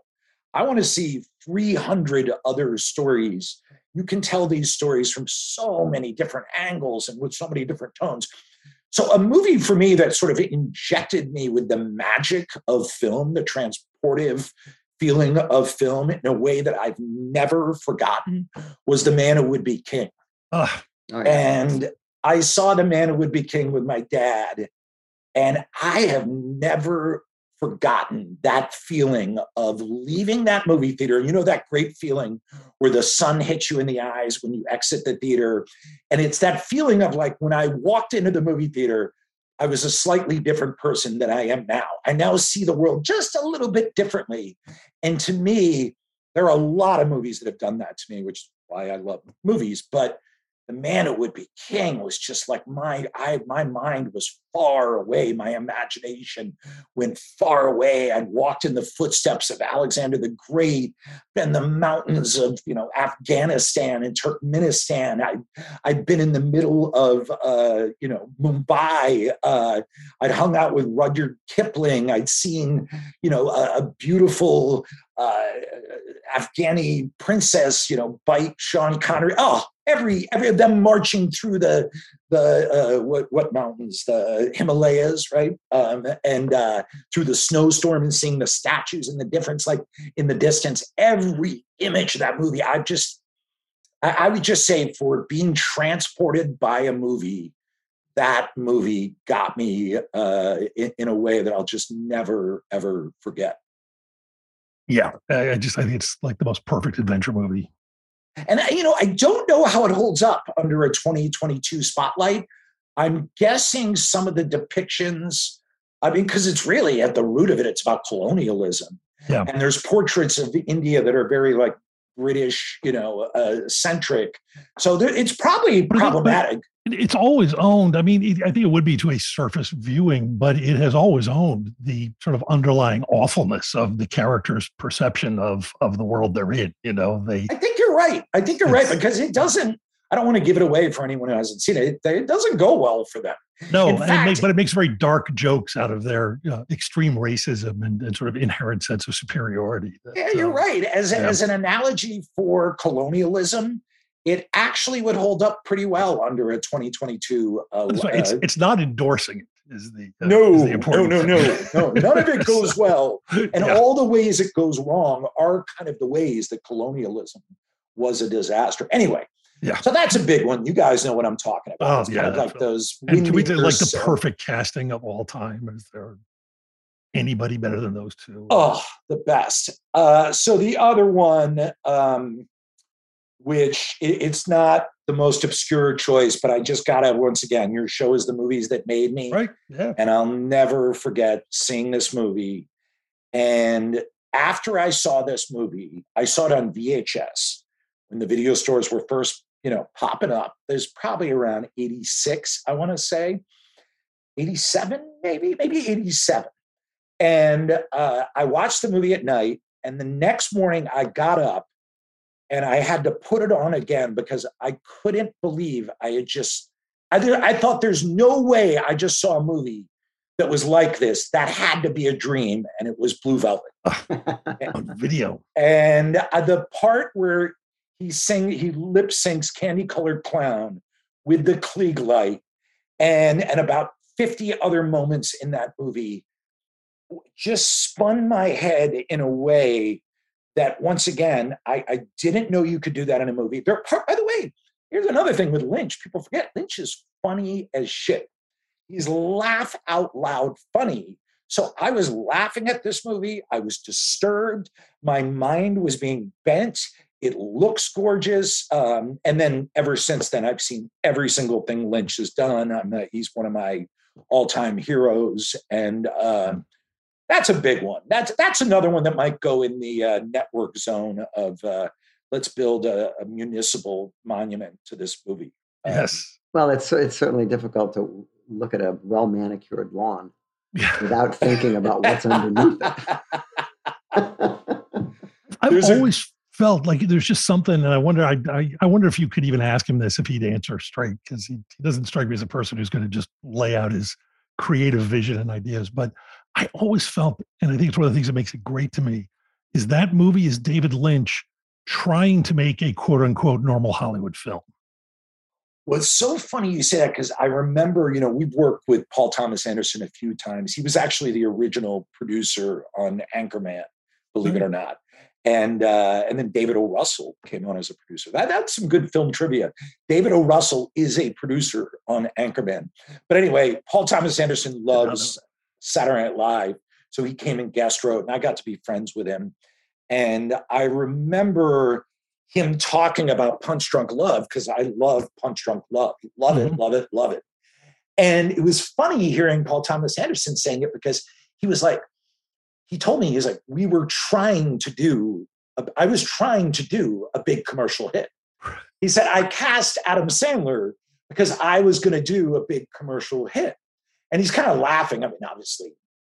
I want to see three hundred other stories. You can tell these stories from so many different angles and with so many different tones. So a movie for me that sort of injected me with the magic of film, the transportive feeling of film in a way that I've never forgotten was The Man Who Would Be King. Oh, yeah. And I saw The Man Who Would Be King with my dad, and I have never forgotten that feeling of leaving that movie theater. You know, that great feeling where the sun hits you in the eyes when you exit the theater. And it's that feeling of like, when I walked into the movie theater, I was a slightly different person than I am now. I now see the world just a little bit differently. And to me, there are a lot of movies that have done that to me, which is why I love movies. But The Man Who Would Be King was just like my, I, my mind was far away. My imagination went far away. I walked in the footsteps of Alexander the Great and the mountains of, you know, Afghanistan and Turkmenistan. I, I'd been in the middle of, uh, you know, Mumbai. Uh, I'd hung out with Rudyard Kipling. I'd seen, you know, a, a beautiful uh, Afghani princess, you know, bite Sean Connery. Oh, Every every of them marching through the the uh, what what mountains, the Himalayas, right? Um, and uh, through the snowstorm and seeing the statues and the difference, like in the distance. Every image of that movie, I just I, I would just say for being transported by a movie, that movie got me uh, in, in a way that I'll just never ever forget. Yeah, I just I think it's like the most perfect adventure movie. And, you know, I don't know how it holds up under a twenty twenty-two spotlight. I'm guessing some of the depictions, I mean, because it's really at the root of it, it's about colonialism. Yeah. And there's portraits of India that are very, like, British, you know, uh, centric. So there, it's probably but problematic. It, it's always owned. I mean, it, I think it would be to a surface viewing, but it has always owned the sort of underlying awfulness of the character's perception of of the world they're in. You know, they. I think you're right. I think you're right because it doesn't. I don't want to give it away for anyone who hasn't seen it. It, it doesn't go well for them. No, in fact, and it makes, but it makes very dark jokes out of their uh, extreme racism and, and sort of inherent sense of superiority. That, yeah, you're uh, right. As, yeah. as an analogy for colonialism, it actually would hold up pretty well under a twenty twenty-two. Uh, right. it's, uh, it's not endorsing it is the, uh, no, is the important no, no, no, no, no. None of it goes so, well. And yeah. all the ways it goes wrong are kind of the ways that colonialism was a disaster. Anyway. Yeah. So that's a big one. You guys know what I'm talking about. Oh, it's yeah, kind of like those. And we did like the so. perfect casting of all time. Is there anybody better than those two? Oh, the best. Uh, so the other one, um, which it, it's not the most obscure choice, but I just got to, once again, your show is the movies that made me. Right. Yeah. And I'll never forget seeing this movie. And after I saw this movie, I saw it on V H S when the video stores were first, you know, popping up. There's probably around eighty-six, I want to say. eighty-seven, maybe, maybe eighty-seven. And uh, I watched the movie at night. And the next morning I got up and I had to put it on again because I couldn't believe I had just, I, th- I thought there's no way I just saw a movie that was like this. That had to be a dream. And it was Blue Velvet. On video. And uh, the part where he sing, he lip syncs Candy Colored Clown with the Klieg light and, and about fifty other moments in that movie just spun my head in a way that, once again, I, I didn't know you could do that in a movie. There, by the way, here's another thing with Lynch. People forget Lynch is funny as shit. He's laugh out loud funny. So I was laughing at this movie. I was disturbed. My mind was being bent. It looks gorgeous. Um, and then ever since then, I've seen every single thing Lynch has done. I'm a, he's one of my all-time heroes. And uh, that's a big one. That's that's another one that might go in the uh, network zone of uh, let's build a, a municipal monument to this movie. Um, yes. Well, it's it's certainly difficult to look at a well-manicured lawn without thinking about what's underneath it. I've there's always... A- felt like there's just something, and I wonder, I, I I wonder if you could even ask him this, if he'd answer straight, because he, he doesn't strike me as a person who's going to just lay out his creative vision and ideas. But I always felt, and I think it's one of the things that makes it great to me, is that movie is David Lynch trying to make a quote unquote normal Hollywood film. Well, it's so funny you say that, because I remember, you know, we've worked with Paul Thomas Anderson a few times. He was actually the original producer on Anchorman, believe mm-hmm. it or not. And uh, and then David O. Russell came on as a producer. That, that's some good film trivia. David O. Russell is a producer on Anchorman. But anyway, Paul Thomas Anderson loves Saturday Night Live. So he came and guest wrote, and I got to be friends with him. And I remember him talking about Punch Drunk Love, because I love Punch Drunk Love. Love it, mm-hmm. love it, love it. And it was funny hearing Paul Thomas Anderson saying it, because he was like, he told me, he's like, we were trying to do, a, I was trying to do a big commercial hit. He said, I cast Adam Sandler because I was going to do a big commercial hit. And he's kind of laughing. I mean, obviously,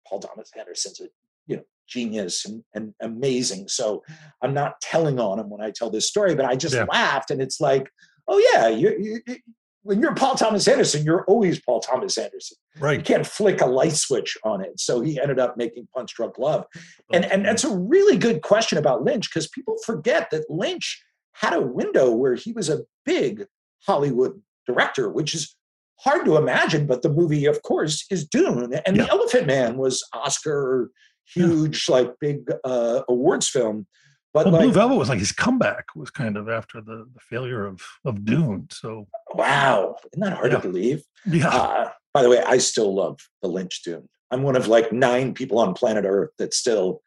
Paul Thomas Anderson's a you know genius and, and amazing. So I'm not telling on him when I tell this story, but I just yeah. laughed. And it's like, oh, yeah, you, you, you, when you're Paul Thomas Anderson, you're always Paul Thomas Anderson. Right. You can't flick a light switch on it. So he ended up making Punch Drunk Love. And, and that's a really good question about Lynch, because people forget that Lynch had a window where he was a big Hollywood director, which is hard to imagine. But the movie, of course, is Dune. And yeah. The Elephant Man was Oscar, huge, yeah. like big uh, awards film. But well, like, Blue Velvet was like his comeback was kind of after the, the failure of, of Dune. So wow, isn't that hard yeah. to believe? Yeah. Uh, by the way, I still love the Lynch Dune. I'm one of like nine people on planet Earth that still.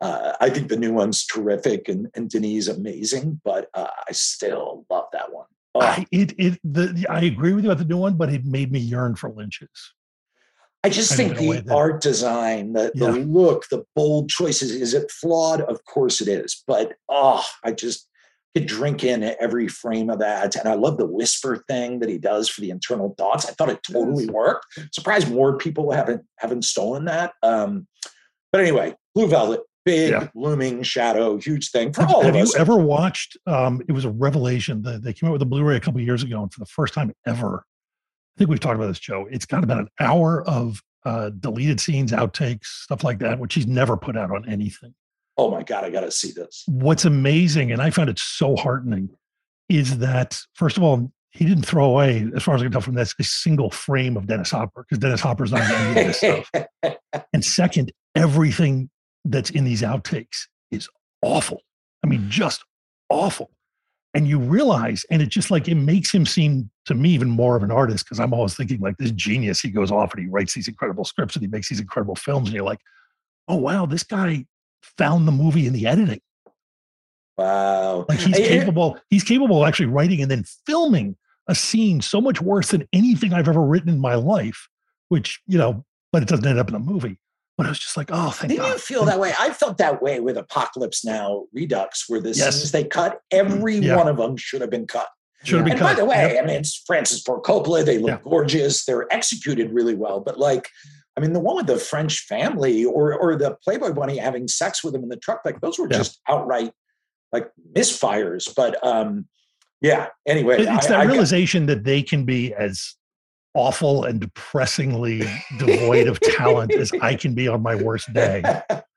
Uh, I think the new one's terrific, and and Denis amazing, but uh, I still love that one. Oh. I, it it the I agree with you about the new one, but it made me yearn for Lynch's. I just kind think the art design, the, yeah. the look, the bold choices, is it flawed? Of course it is. But, oh, I just could drink in every frame of that. And I love the whisper thing that he does for the internal thoughts. I thought it totally worked. Surprised more people haven't haven't stolen that. Um, but anyway, Blue Velvet, big, yeah. looming shadow, huge thing for have, all have of us. Have you ever watched, um, it was a revelation, the, they came out with a Blu-ray a couple of years ago, and for the first time ever, I think we've talked about this, Joe. It's got about an hour of uh, deleted scenes, outtakes, stuff like that, which he's never put out on anything. Oh my God, I got to see this. What's amazing, and I found it so heartening, is that, first of all, he didn't throw away, as far as I can tell from this, a single frame of Dennis Hopper, because Dennis Hopper's not in any of this stuff. And second, everything that's in these outtakes is awful. I mean, just awful. And you realize, and it just like, it makes him seem to me even more of an artist, because I'm always thinking like this genius, he goes off and he writes these incredible scripts and he makes these incredible films. And you're like, oh, wow, this guy found the movie in the editing. Wow. Like he's capable, he's capable of actually writing and then filming a scene so much worse than anything I've ever written in my life, which, you know, but it doesn't end up in a movie. But I was just like, oh, thank God. Did you feel that way? I felt that way with Apocalypse Now Redux, where the yes. scenes they cut, every yeah. one of them should have been cut. Should have yeah. become. And by the way, yep. I mean, it's Francis Ford Coppola. They look yeah. gorgeous. They're executed really well. But like, I mean, the one with the French family or or the Playboy bunny having sex with him in the truck, like those were yeah. just outright like misfires. But um, yeah, anyway. It's I, that I, realization I, that they can be as awful and depressingly devoid of talent as I can be on my worst day.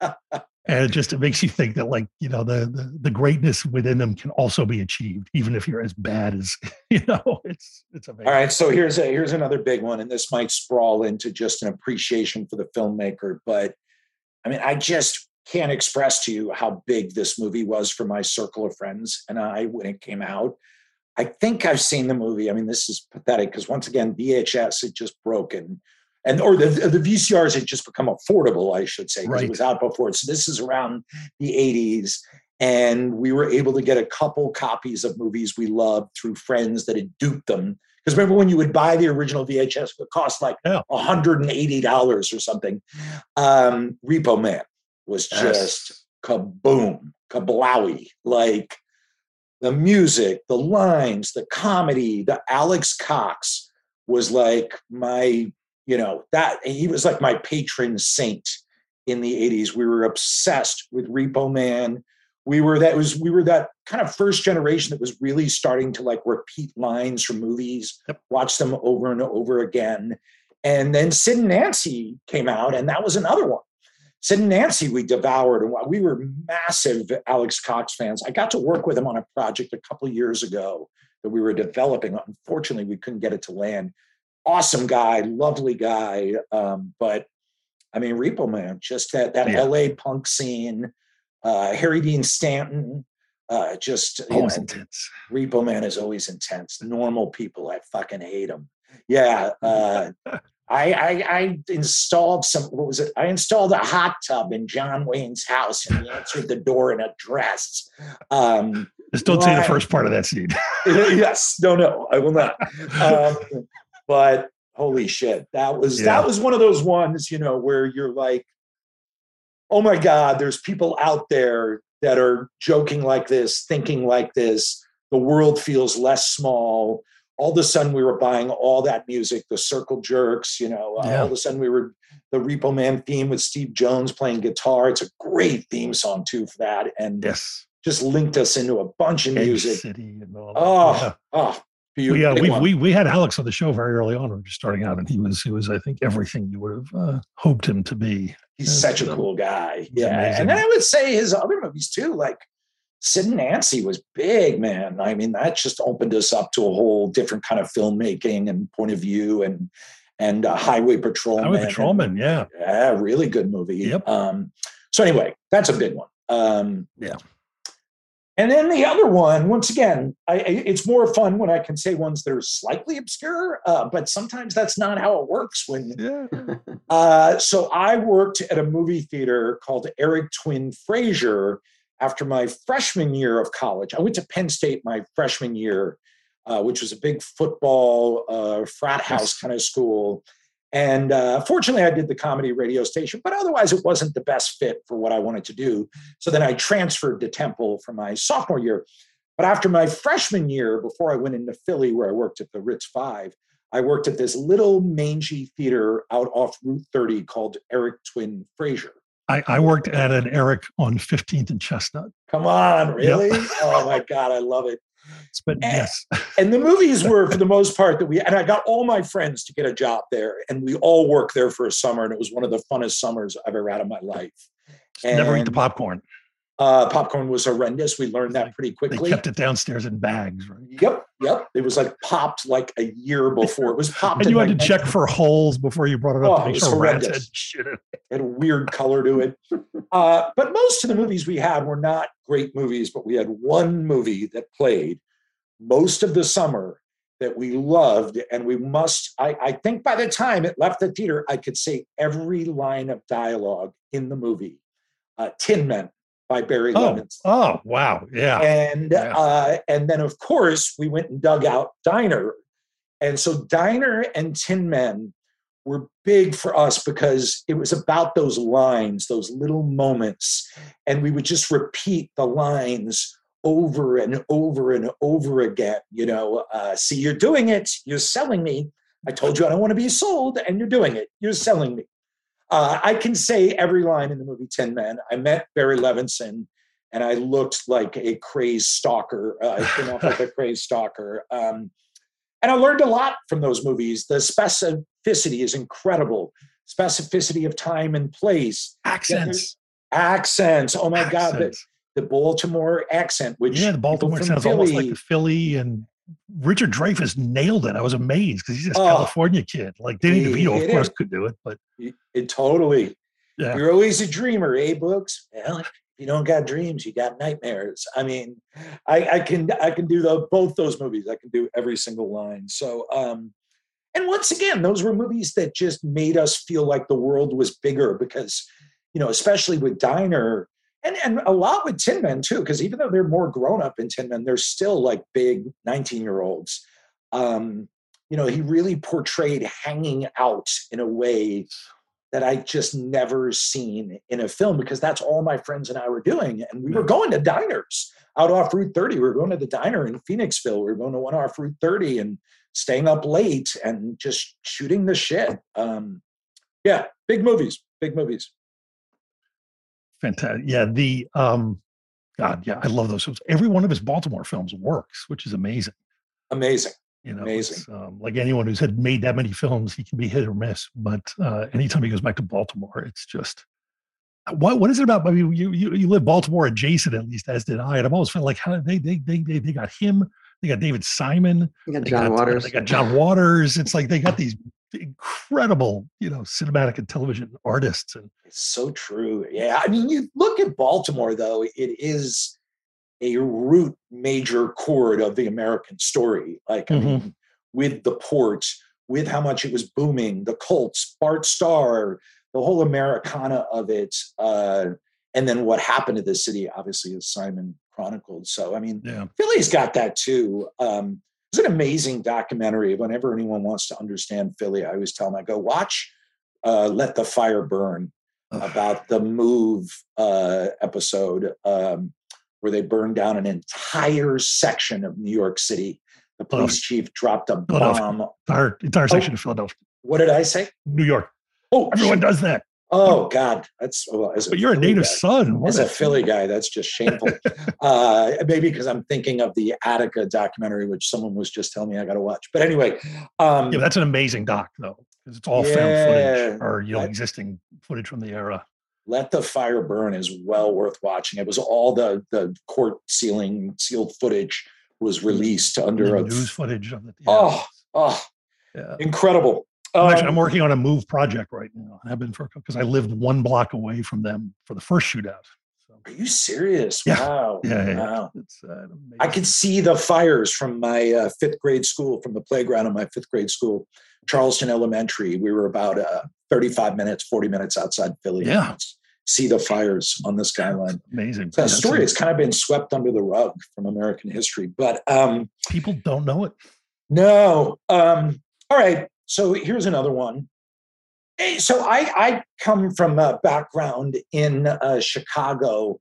And it just, it makes you think that, like, you know, the, the the greatness within them can also be achieved, even if you're as bad as, you know, it's it's amazing. All right, so here's a, here's another big one, and this might sprawl into just an appreciation for the filmmaker, but I mean, I just can't express to you how big this movie was for my circle of friends and I when it came out. I think I've seen the movie. I mean, this is pathetic because once again, V H S had just broken. And or the, the V C Rs had just become affordable, I should say, because right. it was out before. So this is around the eighties. And we were able to get a couple copies of movies we loved through friends that had duped them. Because remember when you would buy the original V H S, it cost like yeah. one hundred eighty dollars or something. Um, Repo Man was just yes. kaboom, kablowy. Like the music, the lines, the comedy, the Alex Cox was like my... You know, that he was like my patron saint in the eighties. We were obsessed with Repo Man. We were that was we were that kind of first generation that was really starting to like repeat lines from movies, watch them over and over again. And then Sid and Nancy came out, and that was another one. Sid and Nancy we devoured, and we were massive Alex Cox fans. I got to work with him on a project a couple of years ago that we were developing. Unfortunately, we couldn't get it to land. Awesome guy, lovely guy. Um, but I mean, Repo Man, just that that yeah. L A punk scene, uh, Harry Dean Stanton, uh, just always know, intense. Repo Man is always intense. Normal people, I fucking hate them. Yeah, uh, I, I I installed some. What was it? I installed a hot tub in John Wayne's house, and he answered the door in a dress. Um, just don't well, say the first part of that scene. Yes, no, no, I will not. Um, But holy shit, that was yeah. that was one of those ones, you know, where you're like, oh my God, there's people out there that are joking like this, thinking like this. The world feels less small. All of a sudden, we were buying all that music, the Circle Jerks, you know. Uh, yeah. All of a sudden, we were the Repo Man theme with Steve Jones playing guitar. It's a great theme song too for that, and yes. just linked us into a bunch of music. City and all that. Oh, yeah. oh. We, uh, we we we had Alex on the show very early on. We were just starting out, and he was he was I think everything you would have uh, hoped him to be. He's That's such a cool guy. Yeah, amazing. And then I would say his other movies too, like Sid and Nancy was big, man. I mean, that just opened us up to a whole different kind of filmmaking and point of view, and and uh, Highway Patrolman. Highway Patrolman, and, yeah, yeah, really good movie. Yep. Um, so anyway, that's a big one. Um, yeah. And then the other one, once again, I, it's more fun when I can say ones that are slightly obscure, uh, but sometimes that's not how it works. When yeah. uh, so I worked at a movie theater called Eric Twin Fraser after my freshman year of college. I went to Penn State my freshman year, uh, which was a big football uh, frat house kind of school. And uh, fortunately, I did the comedy radio station, but otherwise it wasn't the best fit for what I wanted to do. So then I transferred to Temple for my sophomore year. But after my freshman year, before I went into Philly, where I worked at the Ritz Five, I worked at this little mangy theater out off Route thirty called Eric Twin Fraser. I, I worked at an Eric on fifteenth and Chestnut. Come on, really? Yep. Oh, my God, I love it. But and, yes. and the movies were, for the most part, that we and I got all my friends to get a job there, and we all worked there for a summer, and it was one of the funnest summers I've ever had in my life. And, never eat the popcorn. Uh, popcorn was horrendous. We learned that pretty quickly. They kept it downstairs in bags, right? Yep, yep. It was like popped like a year before it was popped. And you had like to check for holes before you brought it up. Oh, to make it was sure horrendous. Rats had shit in it. It had a weird color to it. Uh, but most of the movies we had were not great movies, but we had one movie that played most of the summer that we loved, and we must, I, I think by the time it left the theater, I could say every line of dialogue in the movie. Uh, Tin Men. By Barry oh, Levinson. Oh, wow. Yeah. And yeah. Uh, and then, of course, we went and dug out Diner. And so Diner and Tin Men were big for us because it was about those lines, those little moments. And we would just repeat the lines over and over and over again. You know, uh, see, you're doing it. You're selling me. I told you I don't want to be sold, and you're doing it. You're selling me. Uh, I can say every line in the movie Tin Man. I met Barry Levinson, and I looked like a crazed stalker. Uh, I came off like a crazed stalker. Um, and I learned a lot from those movies. The specificity is incredible. Specificity of time and place. Accents. Yeah, accents. Oh, my accents. God. The, the Baltimore accent. Which yeah, the Baltimore sounds Philly, almost like the Philly and... Richard Dreyfuss nailed it. I was amazed because he's this oh, California kid. Like Danny DeVito, of course, it. could do it, but it, it totally. Yeah. You're always a dreamer, eh, Brooks? Well, if you don't got dreams, you got nightmares. I mean, I, I can I can do the, both those movies. I can do every single line. So, um, and once again, those were movies that just made us feel like the world was bigger because, you know, especially with Diner. And, and a lot with Tin Men, too, because even though they're more grown up in Tin Men, they're still like big nineteen-year-olds. Um, you know, he really portrayed hanging out in a way that I just never seen in a film, because that's all my friends and I were doing. And we were going to diners out off Route thirty. We were going to the diner in Phoenixville. We were going to one off Route thirty and staying up late and just shooting the shit. Um, yeah, big movies, big movies. Fantastic. Yeah. The, um, God, yeah. I love those films. Every one of his Baltimore films works, which is amazing. Amazing. You know, amazing. Um, like anyone who's had made that many films, he can be hit or miss, but, uh, anytime he goes back to Baltimore, it's just, what, what is it about? I mean, you, you, you live Baltimore adjacent, at least as did I, and I've always felt like how they, they, they, they, they got him, they got David Simon, they got John Waters, they got John Waters. It's like, they got these incredible, you know, cinematic and television artists. And it's so true. Yeah. I mean, you look at Baltimore, though, it is a root major chord of the American story. Like, mm-hmm. I mean, with the port, with how much it was booming, the Colts, Bart Starr, the whole Americana of it. Uh, and then what happened to the city, obviously, is Simon chronicled. So, I mean, yeah. Philly's got that, too. Um, It's an amazing documentary. Whenever anyone wants to understand Philly, I always tell them, I go, watch uh, Let the Fire Burn, about the Move uh, episode um, where they burned down an entire section of New York City. The police chief dropped a bomb. Entire, entire section oh, of Philadelphia. What did I say? New York. Oh, everyone does that. Oh God, that's. Well, as a but you're Philly a native guy, son. What as a Philly guy, that's just shameful. uh, maybe because I'm thinking of the Attica documentary, which someone was just telling me I got to watch. But anyway, um, yeah, that's an amazing doc though, because it's all yeah, found footage or you know that, existing footage from the era. Let the Fire Burn is well worth watching. It was all the the court sealing sealed footage was released under a news footage of it. Yeah. Oh, oh, yeah. Incredible. I'm, actually, I'm working on a Move project right now. I've been for because I lived one block away from them for the first shootout. So. Are you serious? Yeah. Wow! Yeah, yeah, wow. Yeah. It's, uh, I could see the fires from my uh, fifth grade school, from the playground of my fifth grade school, Charleston Elementary. We were about uh, thirty-five minutes, forty minutes outside Philly. Yeah, see the fires on the skyline. That's amazing. So that That's story amazing. Has kind of been swept under the rug from American history, but um, people don't know it. No. Um, all right. So here's another one. So I, I come from a background in uh, Chicago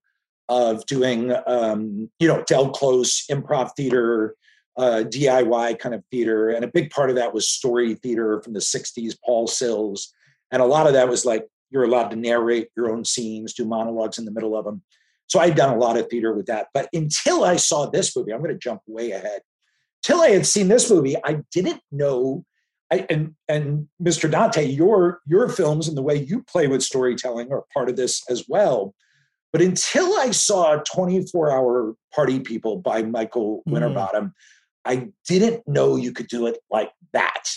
of doing, um, you know, Del Close improv theater, uh, D I Y kind of theater. And a big part of that was story theater from the sixties, Paul Sills. And a lot of that was like, you're allowed to narrate your own scenes, do monologues in the middle of them. So I'd done a lot of theater with that. But until I saw this movie, I'm going to jump way ahead. Till I had seen this movie, I didn't know I, and and Mister Dante, your your films and the way you play with storytelling are part of this as well. But until I saw twenty-four hour Party People by Michael mm-hmm. Winterbottom, I didn't know you could do it like that.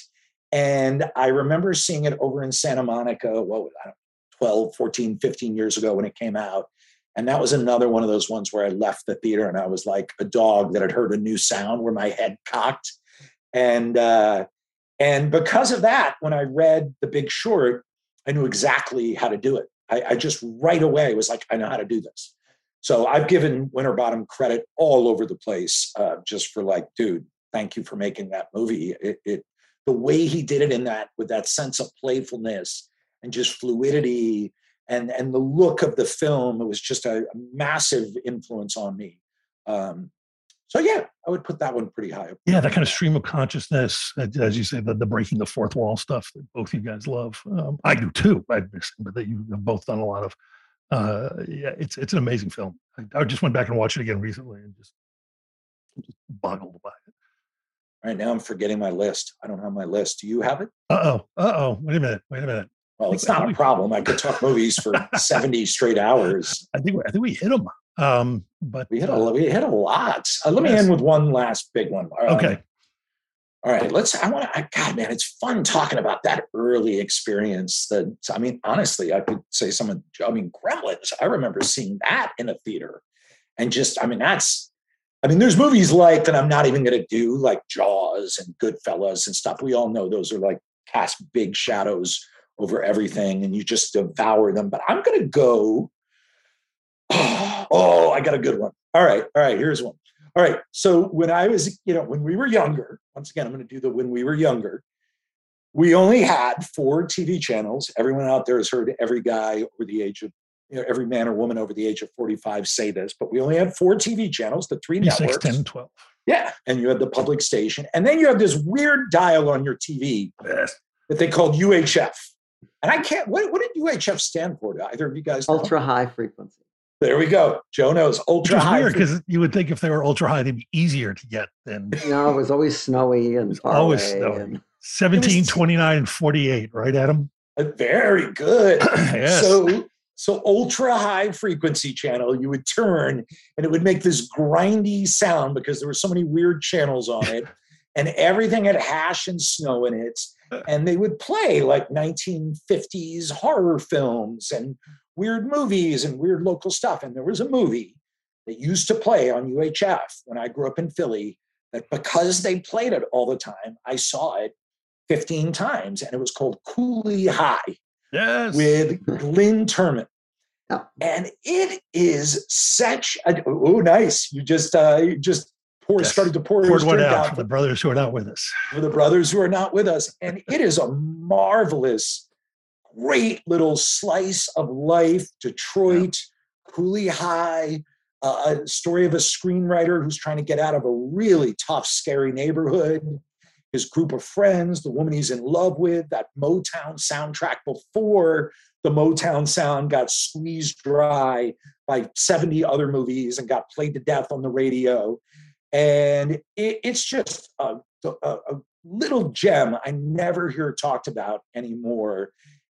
And I remember seeing it over in Santa Monica, well, I don't know, twelve, fourteen, fifteen years ago when it came out. And that was another one of those ones where I left the theater and I was like a dog that had heard a new sound where my head cocked. And, uh, And because of that, when I read The Big Short, I knew exactly how to do it. I, I just right away was like, I know how to do this. So I've given Winterbottom credit all over the place uh, just for like, dude, thank you for making that movie. It, it, the way he did it in that, with that sense of playfulness and just fluidity and, and the look of the film, it was just a massive influence on me. Um, so yeah, I would put that one pretty high up. Yeah, that kind of stream of consciousness, as you say, the, the breaking the fourth wall stuff that both you guys love. Um, I do too, I but that you have both done a lot of. Uh, yeah, it's it's an amazing film. I, I just went back and watched it again recently and just, just boggled by it. Right now, I'm forgetting my list. I don't have my list. Do you have it? Uh oh. Uh oh. Wait a minute. Wait a minute. Well, it's not a problem. I could talk movies for seventy straight hours. I think I think we hit them. Um, but we hit a we hit a lot. Uh, let yes. me end with one last big one. Um, okay. All right. Let's. I want to. God, man, it's fun talking about that early experience. That I mean, honestly, I could say someone. I mean, Gremlins. I remember seeing that in a theater, and just. I mean, that's. I mean, there's movies like that I'm not even going to do, like Jaws and Goodfellas and stuff. We all know those are like cast big shadows over everything, and you just devour them. But I'm going to go. Oh, oh, I got a good one. All right. All right. Here's one. All right. So when I was, you know, when we were younger, once again, I'm going to do the when we were younger, we only had four T V channels. Everyone out there has heard every guy over the age of, you know, every man or woman over the age of forty-five say this, but we only had four T V channels, the three networks. six, ten, twelve Yeah. And you had the public station. And then you have this weird dial on your T V yes. that they called U H F. And I can't, what, what did U H F stand for? Either of you guys know? Ultra high frequency. There we go. Joe knows ultra high. Weird because you would think if they were ultra high, they'd be easier to get than. No, it was always snowy and far always away snowy. And... seventeen, twenty-nine, and forty-eight, right, Adam? Very good. Yes. So, so ultra high frequency channel, you would turn and it would make this grindy sound because there were so many weird channels on it, and everything had hash and snow in it, and they would play like nineteen fifties horror films and weird movies and weird local stuff. And there was a movie that used to play on U H F when I grew up in Philly that because they played it all the time, I saw it fifteen times, and it was called Cooley High yes. with Lynn Turman. Oh. And it is such a, oh, nice. You just, uh, you just pour, yes. started to pour your drink out. For the brothers who are not with us. For the brothers who are not with us. And it is a marvelous great little slice of life, Detroit, yeah. Cooley High, uh, a story of a screenwriter who's trying to get out of a really tough, scary neighborhood, his group of friends, the woman he's in love with, that Motown soundtrack before the Motown sound got squeezed dry by seventy other movies and got played to death on the radio. And it, it's just a, a, a little gem I never hear talked about anymore.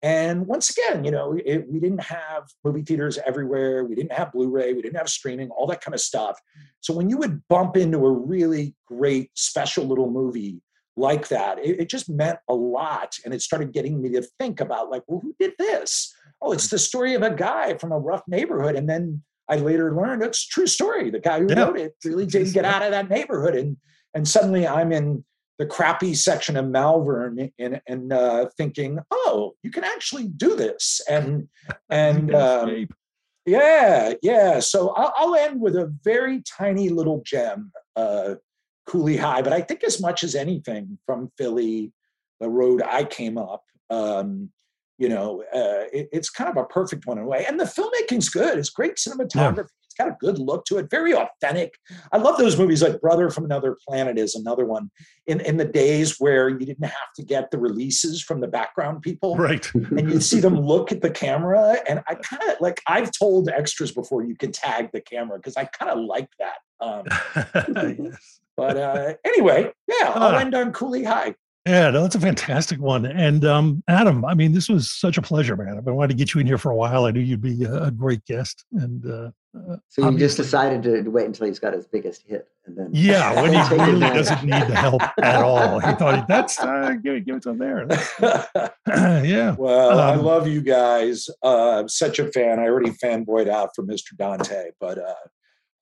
And once again, you know, it, we didn't have movie theaters everywhere. We didn't have Blu-ray. We didn't have streaming, all that kind of stuff. So when you would bump into a really great special little movie like that, it, it just meant a lot. And it started getting me to think about like, well, who did this? Oh, it's the story of a guy from a rough neighborhood. And then I later learned it's a true story. The guy who yeah. wrote it really did get out of that neighborhood. And, and suddenly I'm in the crappy section of Malvern and, and uh, thinking, oh, you can actually do this. And, and um, yeah, yeah. So I'll, I'll end with a very tiny little gem, uh, Cooley High, but I think as much as anything from Philly, the road I came up, um, you know, uh, it, it's kind of a perfect one in a way. And the filmmaking's good. It's great cinematography. Yeah. Got a good look to it, very authentic. I love those movies like Brother from Another Planet is another one in, in the days where you didn't have to get the releases from the background people. Right. And you'd see them look at the camera. And I kind of like, I've told extras before you can tag the camera because I kind of like that. Um, yes. But uh, anyway, yeah, I'll uh, end on Cooley High. Yeah, no, that's a fantastic one. And um, Adam, I mean, this was such a pleasure, man. I've been wanting to get you in here for a while. I knew you'd be a great guest. And uh, so you obviously just decided to wait until he's got his biggest hit, and then yeah, when he really doesn't need the help at all. He thought that's uh, give it, give it to him there. yeah. Well, um, I love you guys. Uh, I'm such a fan. I already fanboyed out for Mister Dante, but. Uh,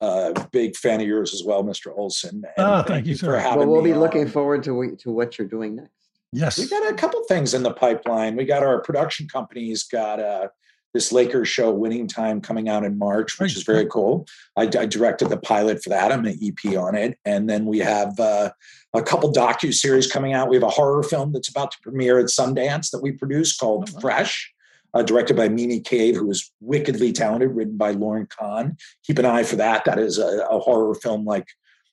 Uh, big fan of yours as well, Mister Olson. And oh, thank, thank you, sir. For having well, we'll be on. Looking forward to to what you're doing next. Yes, we got a couple things in the pipeline. We got our production company's got uh, this Lakers show, Winning Time, coming out in March, which right. is very cool. I, I directed the pilot for that. I'm an E P on it, and then we have uh, a couple docu-series coming out. We have a horror film that's about to premiere at Sundance that we produce called oh, wow. Fresh. uh, directed by Mimi Cave, who is wickedly talented, written by Lauren Kahn. Keep an eye for that. That is a, a horror film like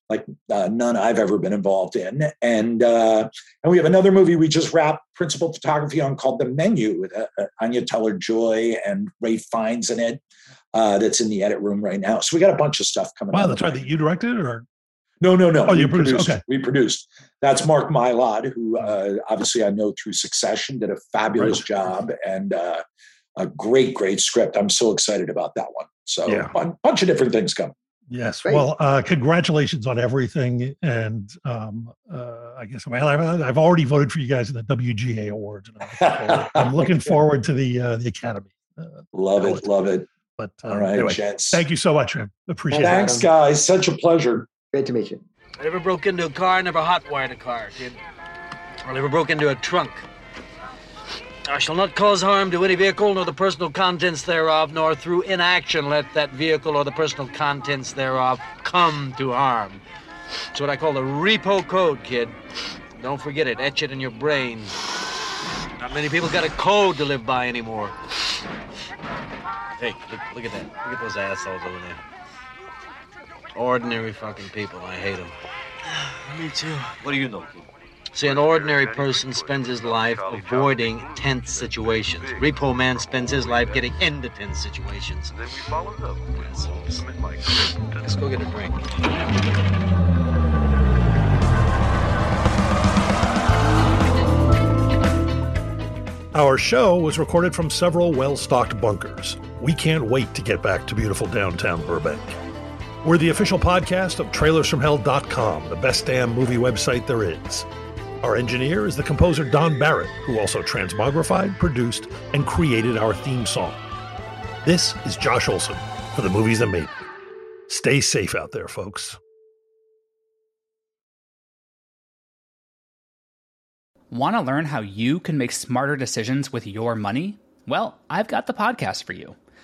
like uh, none I've ever been involved in. And uh, and we have another movie we just wrapped principal photography on called The Menu with uh, Anya Teller-Joy and Ray Fiennes in it. Uh, that's in the edit room right now. So we got a bunch of stuff coming. Wow, that's right. That you directed, or no, no, no. Oh, you produced. produced. Okay, we produced. That's Mark Mylod, who uh, obviously I know through Succession, did a fabulous right. job and uh, a great, great script. I'm so excited about that one. So yeah. a bunch of different things coming. Yes. Great. Well, uh, congratulations on everything. And um, uh, I guess well, I've, I've already voted for you guys in the W G A Awards. And I'm looking forward to the uh, the Academy. Uh, love it. Love it. But um, all right, anyway, gents. Thank you so much. I appreciate well, thanks, it. Thanks, guys. Such a pleasure. Great to meet you. I never broke into a car. I never hotwired a car, kid. I never broke into a trunk. I shall not cause harm to any vehicle nor the personal contents thereof, nor through inaction let that vehicle or the personal contents thereof come to harm. It's what I call the repo code, kid. Don't forget it. Etch it in your brain. Not many people got a code to live by anymore. Hey, look, look at that. Look at those assholes over there. Ordinary fucking people. I hate them. Me too. What do you know? See, an ordinary person spends his life avoiding tense situations. Repo man spends his life getting into tense situations. Assholes. Let's go get a drink. Our show was recorded from several well-stocked bunkers. We can't wait to get back to beautiful downtown Burbank. We're the official podcast of trailers from hell dot com, the best damn movie website there is. Our engineer is the composer Don Barrett, who also transmogrified, produced, and created our theme song. This is Josh Olson for The Movies That Made Me. Stay safe out there, folks. Want to learn how you can make smarter decisions with your money? Well, I've got the podcast for you.